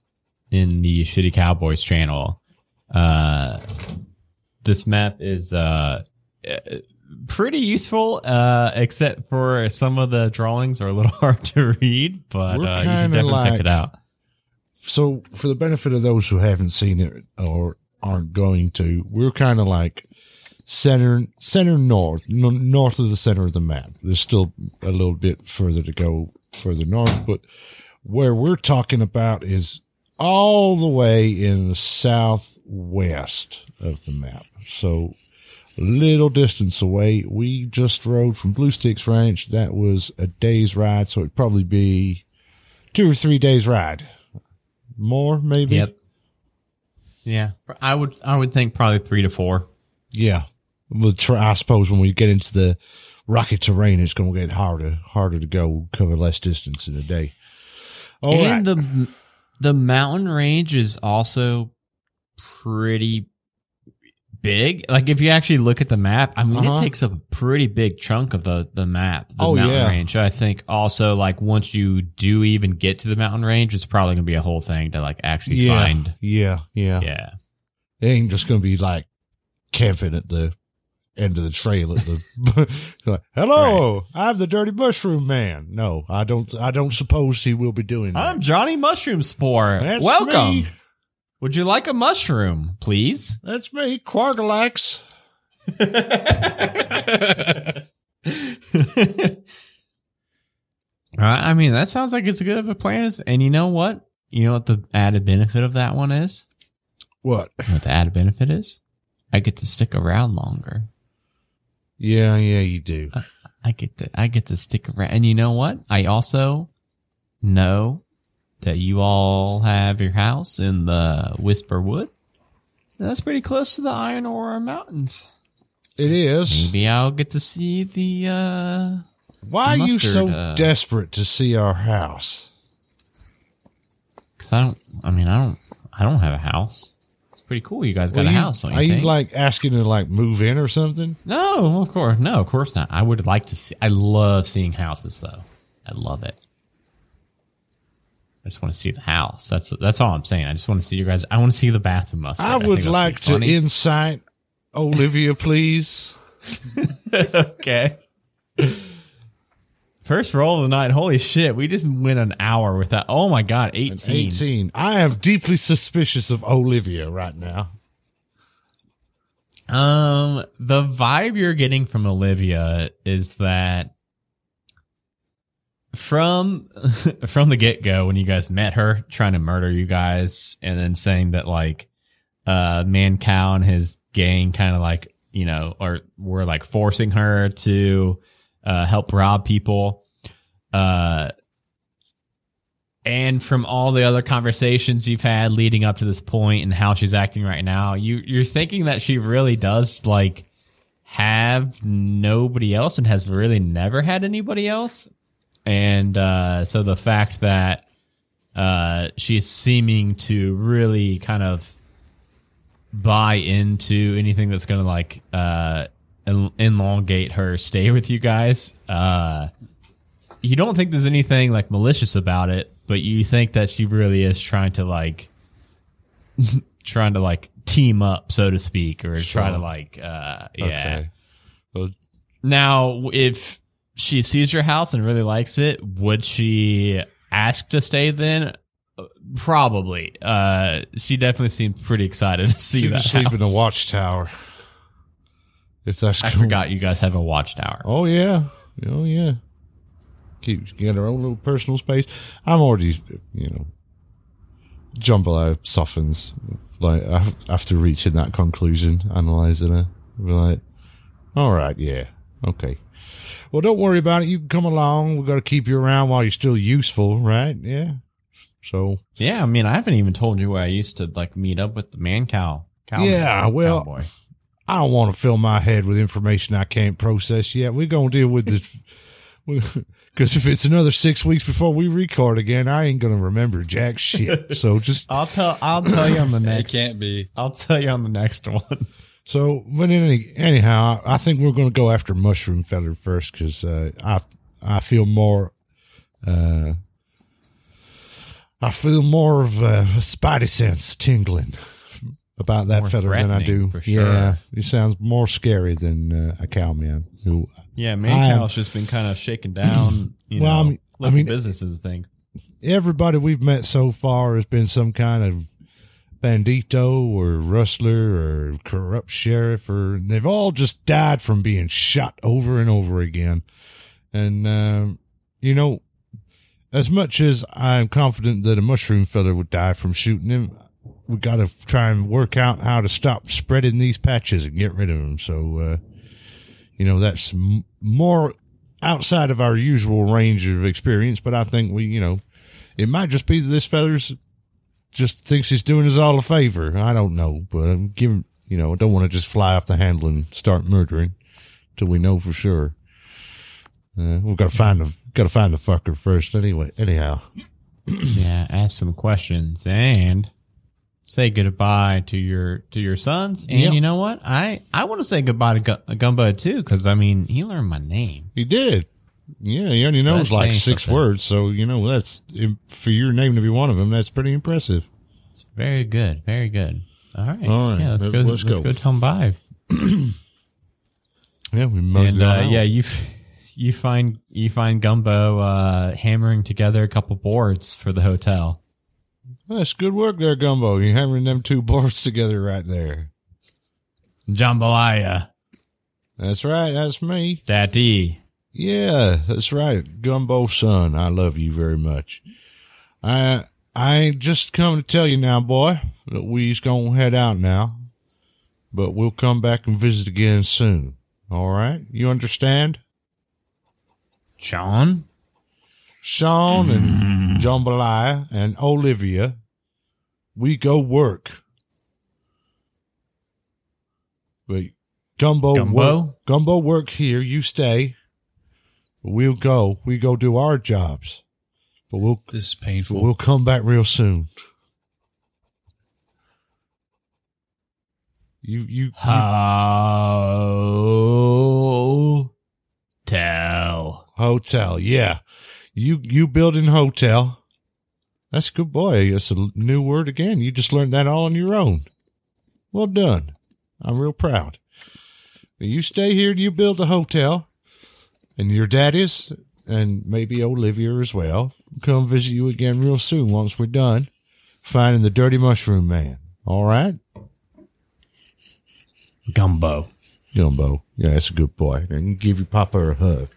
in the Shitty Cowboys channel. Uh, this map is uh pretty useful, uh, except for some of the drawings are a little hard to read, but uh, you should definitely like, check it out. So, for the benefit of those who haven't seen it or aren't going to, we're kind of like center center north, n- north of the center of the map. There's still a little bit further to go further north, but where we're talking about is all the way in the southwest of the map. So a little distance away. We just rode from Blue Sticks Ranch. That was a day's ride, so it'd probably be two or three days ride. More, maybe? Yep. Yeah. I would I would think probably three to four. Yeah. We'll try, I suppose when we get into the rocky terrain, it's going to get harder harder to go, cover less distance in a day. All and right. the the mountain range is also pretty big. Like if you actually look at the map, I mean, uh-huh. it takes a pretty big chunk of the, the map, the oh, mountain yeah. range. I think also like once you do even get to the mountain range, it's probably going to be a whole thing to like actually yeah, find. Yeah, yeah, yeah. It ain't just going to be like camping at the end of the trail at the like, hello, right. I'm the Dirty Mushroom Man. No, I don't. I don't suppose he will be doing that. I'm Johnny Mushroom Spore. That's welcome. Me. Would you like a mushroom, please? That's me, Quargalax. I mean, that sounds like it's as good of a plan as. And you know what? You know what the added benefit of that one is? What? You know what the added benefit is? I get to stick around longer. Yeah, yeah, you do. I, I get to I get to stick around. And you know what? I also know that you all have your house in the Whisper Wood. That's pretty close to the Iron Aurora Mountains. It is. Maybe I'll get to see the uh Why the mustard, are you so uh, desperate to see our house? Cuz I don't I mean, I don't I don't have a house. Pretty cool. You guys got well, a house. Don't you are think? You like asking to like move in or something? No, of course. No, of course not. I would like to see. I love seeing houses though. I love it. I just want to see the house. That's that's all I'm saying. I just want to see you guys. I want to see the bathroom mustard. I would I like to incite Olivia, please. Okay. First roll of the night. Holy shit. We just went an hour with that. Oh my God. eighteen. eighteen. I am deeply suspicious of Olivia right now. Um, the vibe you're getting from Olivia is that from, from the get go, when you guys met her trying to murder you guys and then saying that like, uh, Man Cow and his gang kind of like, you know, or were like forcing her to, Uh, help rob people. Uh, and from all the other conversations you've had leading up to this point and how she's acting right now, you, you're thinking that she really does like have nobody else and has really never had anybody else. And uh, so the fact that uh, she's seeming to really kind of buy into anything that's going to like... Uh, elongate her stay with you guys. Uh, you don't think there's anything like malicious about it, but you think that she really is trying to like, trying to like team up, so to speak, or sure. try to like, uh, yeah. Okay. Well, now, if she sees your house and really likes it, would she ask to stay then? Probably. Uh, she definitely seemed pretty excited to see she that. She sleep in the watchtower. If that's cool. I forgot you guys have a watchtower. Oh, yeah. Oh, yeah. Keep getting our own little personal space. I'm already, you know, Jambalaya softens. Like, after reaching that conclusion, analyzing her, I'll be like, all right, yeah, okay. Well, don't worry about it. You can come along. We've got to keep you around while you're still useful, right? Yeah. So. Yeah, I mean, I haven't even told you where I used to, like, meet up with the man cow. cow yeah, man, well. Cowboy. I don't want to fill my head with information I can't process yet. We're going to deal with this. Because if it's another six weeks before we record again, I ain't going to remember jack shit. So just. I'll tell I'll tell you on the next. It can't be. I'll tell you on the next one. So, but any, anyhow, I think we're going to go after Mushroom Feather first because uh, I, I feel more. Uh, I feel more of a spidey sense tingling about that more feather than I do. For sure. Yeah, it sounds more scary than uh, a cow man. Who, yeah, man cow's just been kind of shaken down, you well, know, I mean, living I mean, businesses thing. Everybody we've met so far has been some kind of Bandito or Rustler or Corrupt Sheriff, or they've all just died from being shot over and over again. And, uh, you know, as much as I'm confident that a mushroom fella would die from shooting him, we got to try and work out how to stop spreading these patches and get rid of them. So, uh, you know, that's m- more outside of our usual range of experience, but I think we, you know, it might just be that this fella's just thinks he's doing us all a favor. I don't know, but I'm giving, you know, I don't want to just fly off the handle and start murdering till we know for sure. Uh, we've got to find the, got to find the fucker first anyway, anyhow. Yeah. Ask some questions and say goodbye to your, to your sons. And yep. You know what? I, I want to say goodbye to Gumbo too. Cause I mean, he learned my name. He did. Yeah, he only knows like six words, so you know that's for your name to be one of them. That's pretty impressive. It's very good, very good. All right, all right. Yeah, let's, let's go. Let's, let's go. go tell him bye. Yeah, we must. And uh, yeah, you you find you find Gumbo uh, hammering together a couple boards for the hotel. Well, that's good work there, Gumbo. You're hammering them two boards together right there. Jambalaya. That's right. That's me, Daddy. Yeah, that's right. Gumbo son, I love you very much. I I just come to tell you now, boy, that we's going to head out now, but we'll come back and visit again soon. All right? You understand? Sean? Sean and mm. Jambalaya and Olivia, we go work. Wait, Gumbo, Gumbo? Work, Gumbo work here. You stay. We'll go. We go do our jobs. But we'll, this is painful. We'll come back real soon. You, you, Ho- you. Hotel. Hotel, yeah. You, you building hotel. That's a good boy. That's a new word again. You just learned that all on your own. Well done. I'm real proud. You stay here and you build the hotel. And your daddies, and maybe Olivia as well, come visit you again real soon once we're done finding the dirty mushroom man. All right? Gumbo. Gumbo. Yeah, that's a good boy. And give your papa a hug.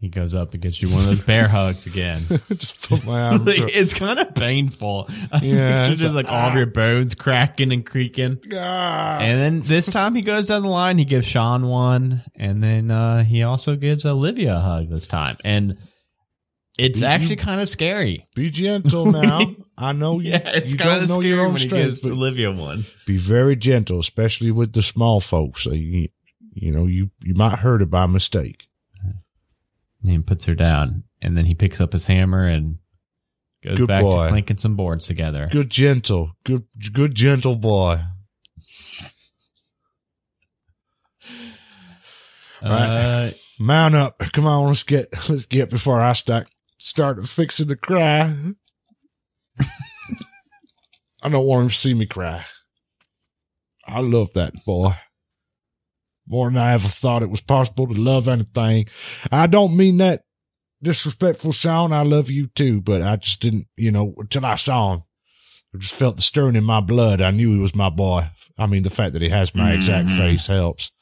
He goes up and gets you one of those bear hugs again. Just put my arms like, it's kind of painful. Yeah, just a, like all ah. of your bones cracking and creaking. Ah. And then this time he goes down the line. He gives Sean one. And then uh, he also gives Olivia a hug this time. And it's be, actually kind of scary. Be gentle now. I know you, yeah, it's you don't know your own strength. He gives Olivia one. Be very gentle, especially with the small folks. So you, you know, you, you might hurt it by mistake. And puts her down, and then he picks up his hammer and goes good back boy. to clinking some boards together. Good gentle, good good gentle boy. All uh, right, mount up! Come on, let's get let's get before I start start fixing to cry. I don't want him to see me cry. I love that boy. More than I ever thought it was possible to love anything. I don't mean that disrespectful, Sean. I love you too, but I just didn't, you know, until I saw him, I just felt the stirring in my blood. I knew he was my boy. I mean, the fact that he has my mm-hmm. exact face helps.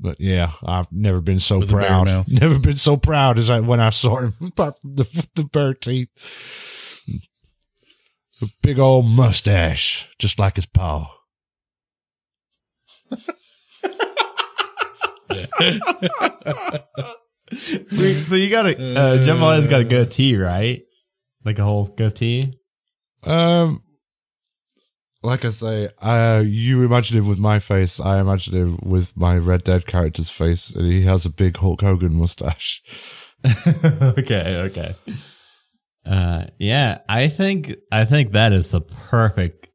But yeah, I've never been so With proud. Never been so proud as I, when I saw him, apart from the, the bear teeth. A big old mustache, just like his paw. So you got a uh, Jambalaya's got a goatee, right? Like a whole goatee. Um, like I say, uh, you imagine him with my face. I imagine him with my Red Dead character's face, and he has a big Hulk Hogan mustache. okay, okay. Uh, yeah, I think I think that is the perfect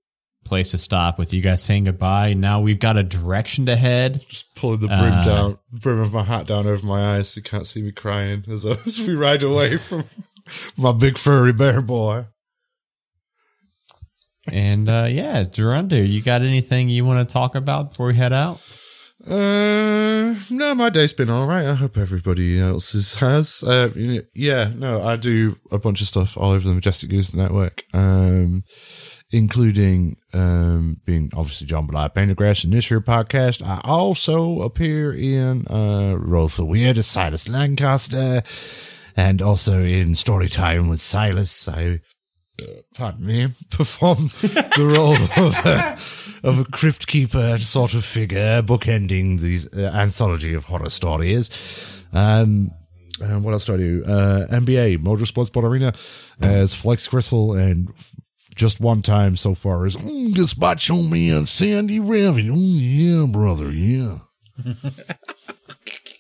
place to stop with you guys saying goodbye. Now we've got a direction to head. Just pulling the brim uh, down, brim of my hat down over my eyes so you can't see me crying as, as we ride away from my big furry bear boy. And uh, yeah, Durundu, you got anything you want to talk about before we head out? Uh, no, my day's been all right. I hope everybody else's has. Uh, yeah, no, I do a bunch of stuff all over the Majestic Goose Network, um, including um, being obviously Jambalaya Pendergrass in this year's podcast. I also appear in uh, Roll for Weird as Silas Lancaster, and also in Storytime with Silas. I uh, pardon me, perform the role of. Uh, Of a crypt keeper sort of figure, bookending these uh, anthology of horror stories. Um, and what else do I do? Uh, N B A, Motorsports Bot Arena as Flex Crystal, and f- just one time so far as mm, Gazpacho on me and Sandy Raven. Oh, yeah, brother, yeah. yeah.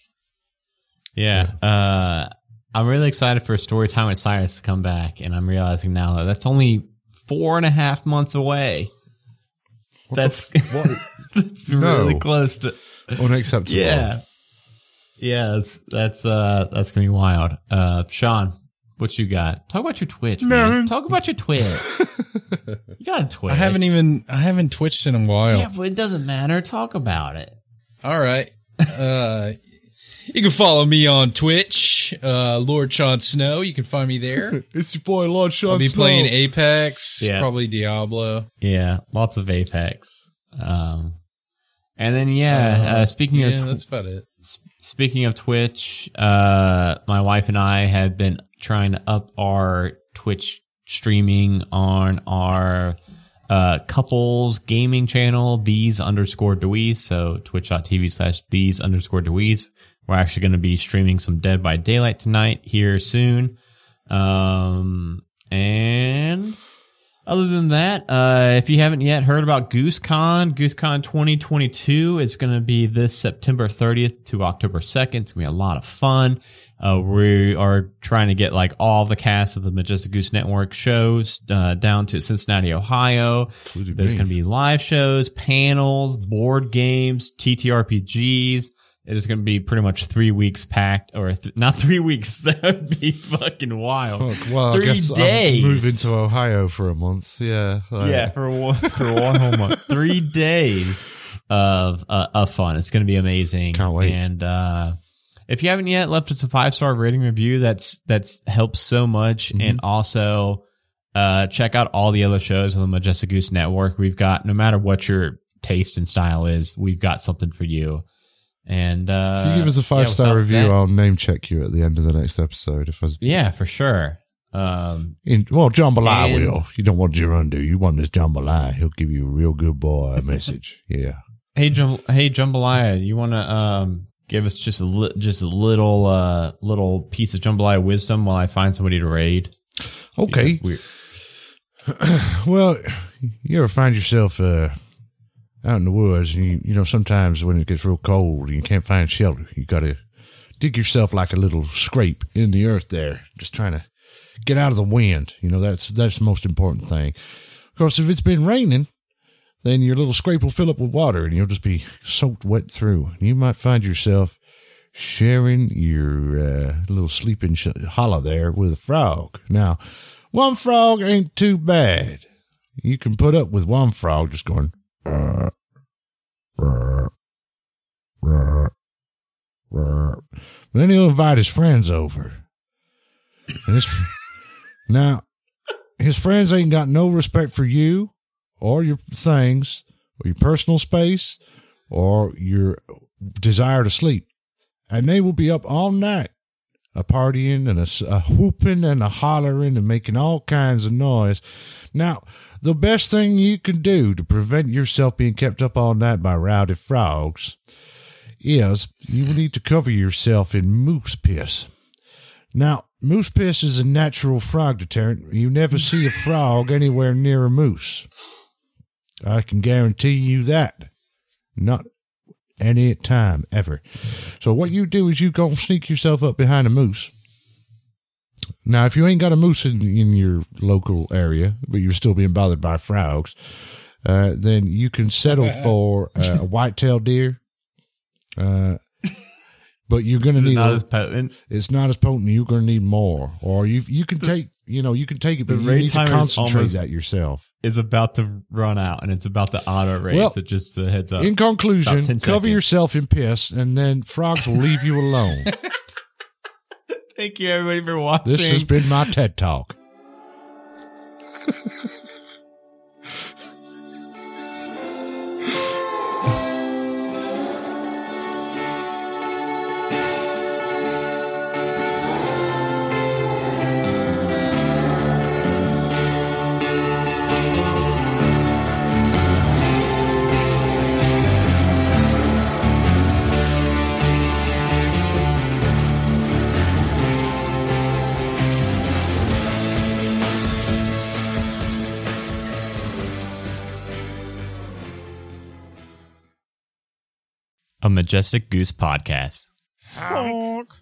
yeah. Uh, I'm really excited for Storytime with Silas to come back, and I'm realizing now that that's only four and a half months away. What that's that's no. really close to unacceptable. Yeah, yeah, that's that's, uh, that's gonna be wild. Uh, Sean, what you got? Talk about your Twitch, man. man. Talk about your Twitch. You got a Twitch? I haven't even I haven't twitched in a while. Yeah, but it doesn't matter. Talk about it. All right. Uh, you can follow me on Twitch, uh, Lord Sean Snow. You can find me there. It's your boy, Lord Sean Snow. I'll be Snow. playing Apex, yeah. probably Diablo. Yeah, lots of Apex. Um, and then, yeah, uh, uh, speaking yeah, of tw- that's about it. Speaking of Twitch, uh, my wife and I have been trying to up our Twitch streaming on our uh, couples gaming channel, these underscore deweez. So twitch.tv slash these underscore deweez. We're actually going to be streaming some Dead by Daylight tonight here soon. Um, and other than that, uh, if you haven't yet heard about GooseCon, GooseCon twenty twenty-two is going to be this September thirtieth to October second. It's going to be a lot of fun. Uh, we are trying to get like all the cast of the Majestic Goose Network shows uh, down to Cincinnati, Ohio. There's going to be live shows, panels, board games, T T R P Gs. It is going to be pretty much three weeks packed, or th- not three weeks. That would be fucking wild. Fuck, well, three I guess days. I'm moving to Ohio for a month. Yeah, like. yeah, for one, for one whole month. Three days of uh, of fun. It's going to be amazing. Can't wait. And uh, if you haven't yet left us a five star rating review, that's that's helped so much. Mm-hmm. And also, uh, check out all the other shows on the Majestic Goose Network. We've got, no matter what your taste and style is, we've got something for you. And uh, if you give us a five yeah, star review, that, I'll name check you at the end of the next episode. If I was, yeah, for sure. Um, in, well, Jambalaya will. You don't want Jerun, do you? You want this Jambalaya? He'll give you a real good boy message. Yeah. Hey, Jum- hey, Jambalaya, you want to um give us just a li- just a little uh little piece of Jambalaya wisdom while I find somebody to raid? Okay. Weird. Well, you ever find yourself uh. out in the woods, and you, you know, sometimes when it gets real cold and you can't find shelter, you got to dig yourself like a little scrape in the earth there, just trying to get out of the wind. You know, that's that's the most important thing. Of course, if it's been raining, then your little scrape will fill up with water, and you'll just be soaked wet through. And you might find yourself sharing your uh, little sleeping sh- hollow there with a frog. Now, one frog ain't too bad. You can put up with one frog just going... Uh, uh, uh, uh. Then he'll invite his friends over. And his fr- now, his friends ain't got no respect for you or your things or your personal space or your desire to sleep. And they will be up all night, a partying and a, a whooping and a hollering and making all kinds of noise. Now, the best thing you can do to prevent yourself being kept up all night by rowdy frogs is you will need to cover yourself in moose piss. Now, moose piss is a natural frog deterrent. You never see a frog anywhere near a moose. I can guarantee you that. Not any time ever. So what you do is you go sneak yourself up behind a moose. Now, if you ain't got a moose in, in your local area, but you're still being bothered by frogs, uh, then you can settle for uh, a white-tailed deer. Uh, but you're going to need... It's not a, as potent? It's not as potent. You're going to need more. Or you you can take you know, you can take it, but the you need to concentrate that yourself. Is about to run out, and it's about to auto raid. Well, so just a heads up. In conclusion, cover seconds. yourself in piss, and then frogs will leave you alone. Thank you, everybody, for watching. This has been my TED Talk. A Majestic Goose Podcast. Honk.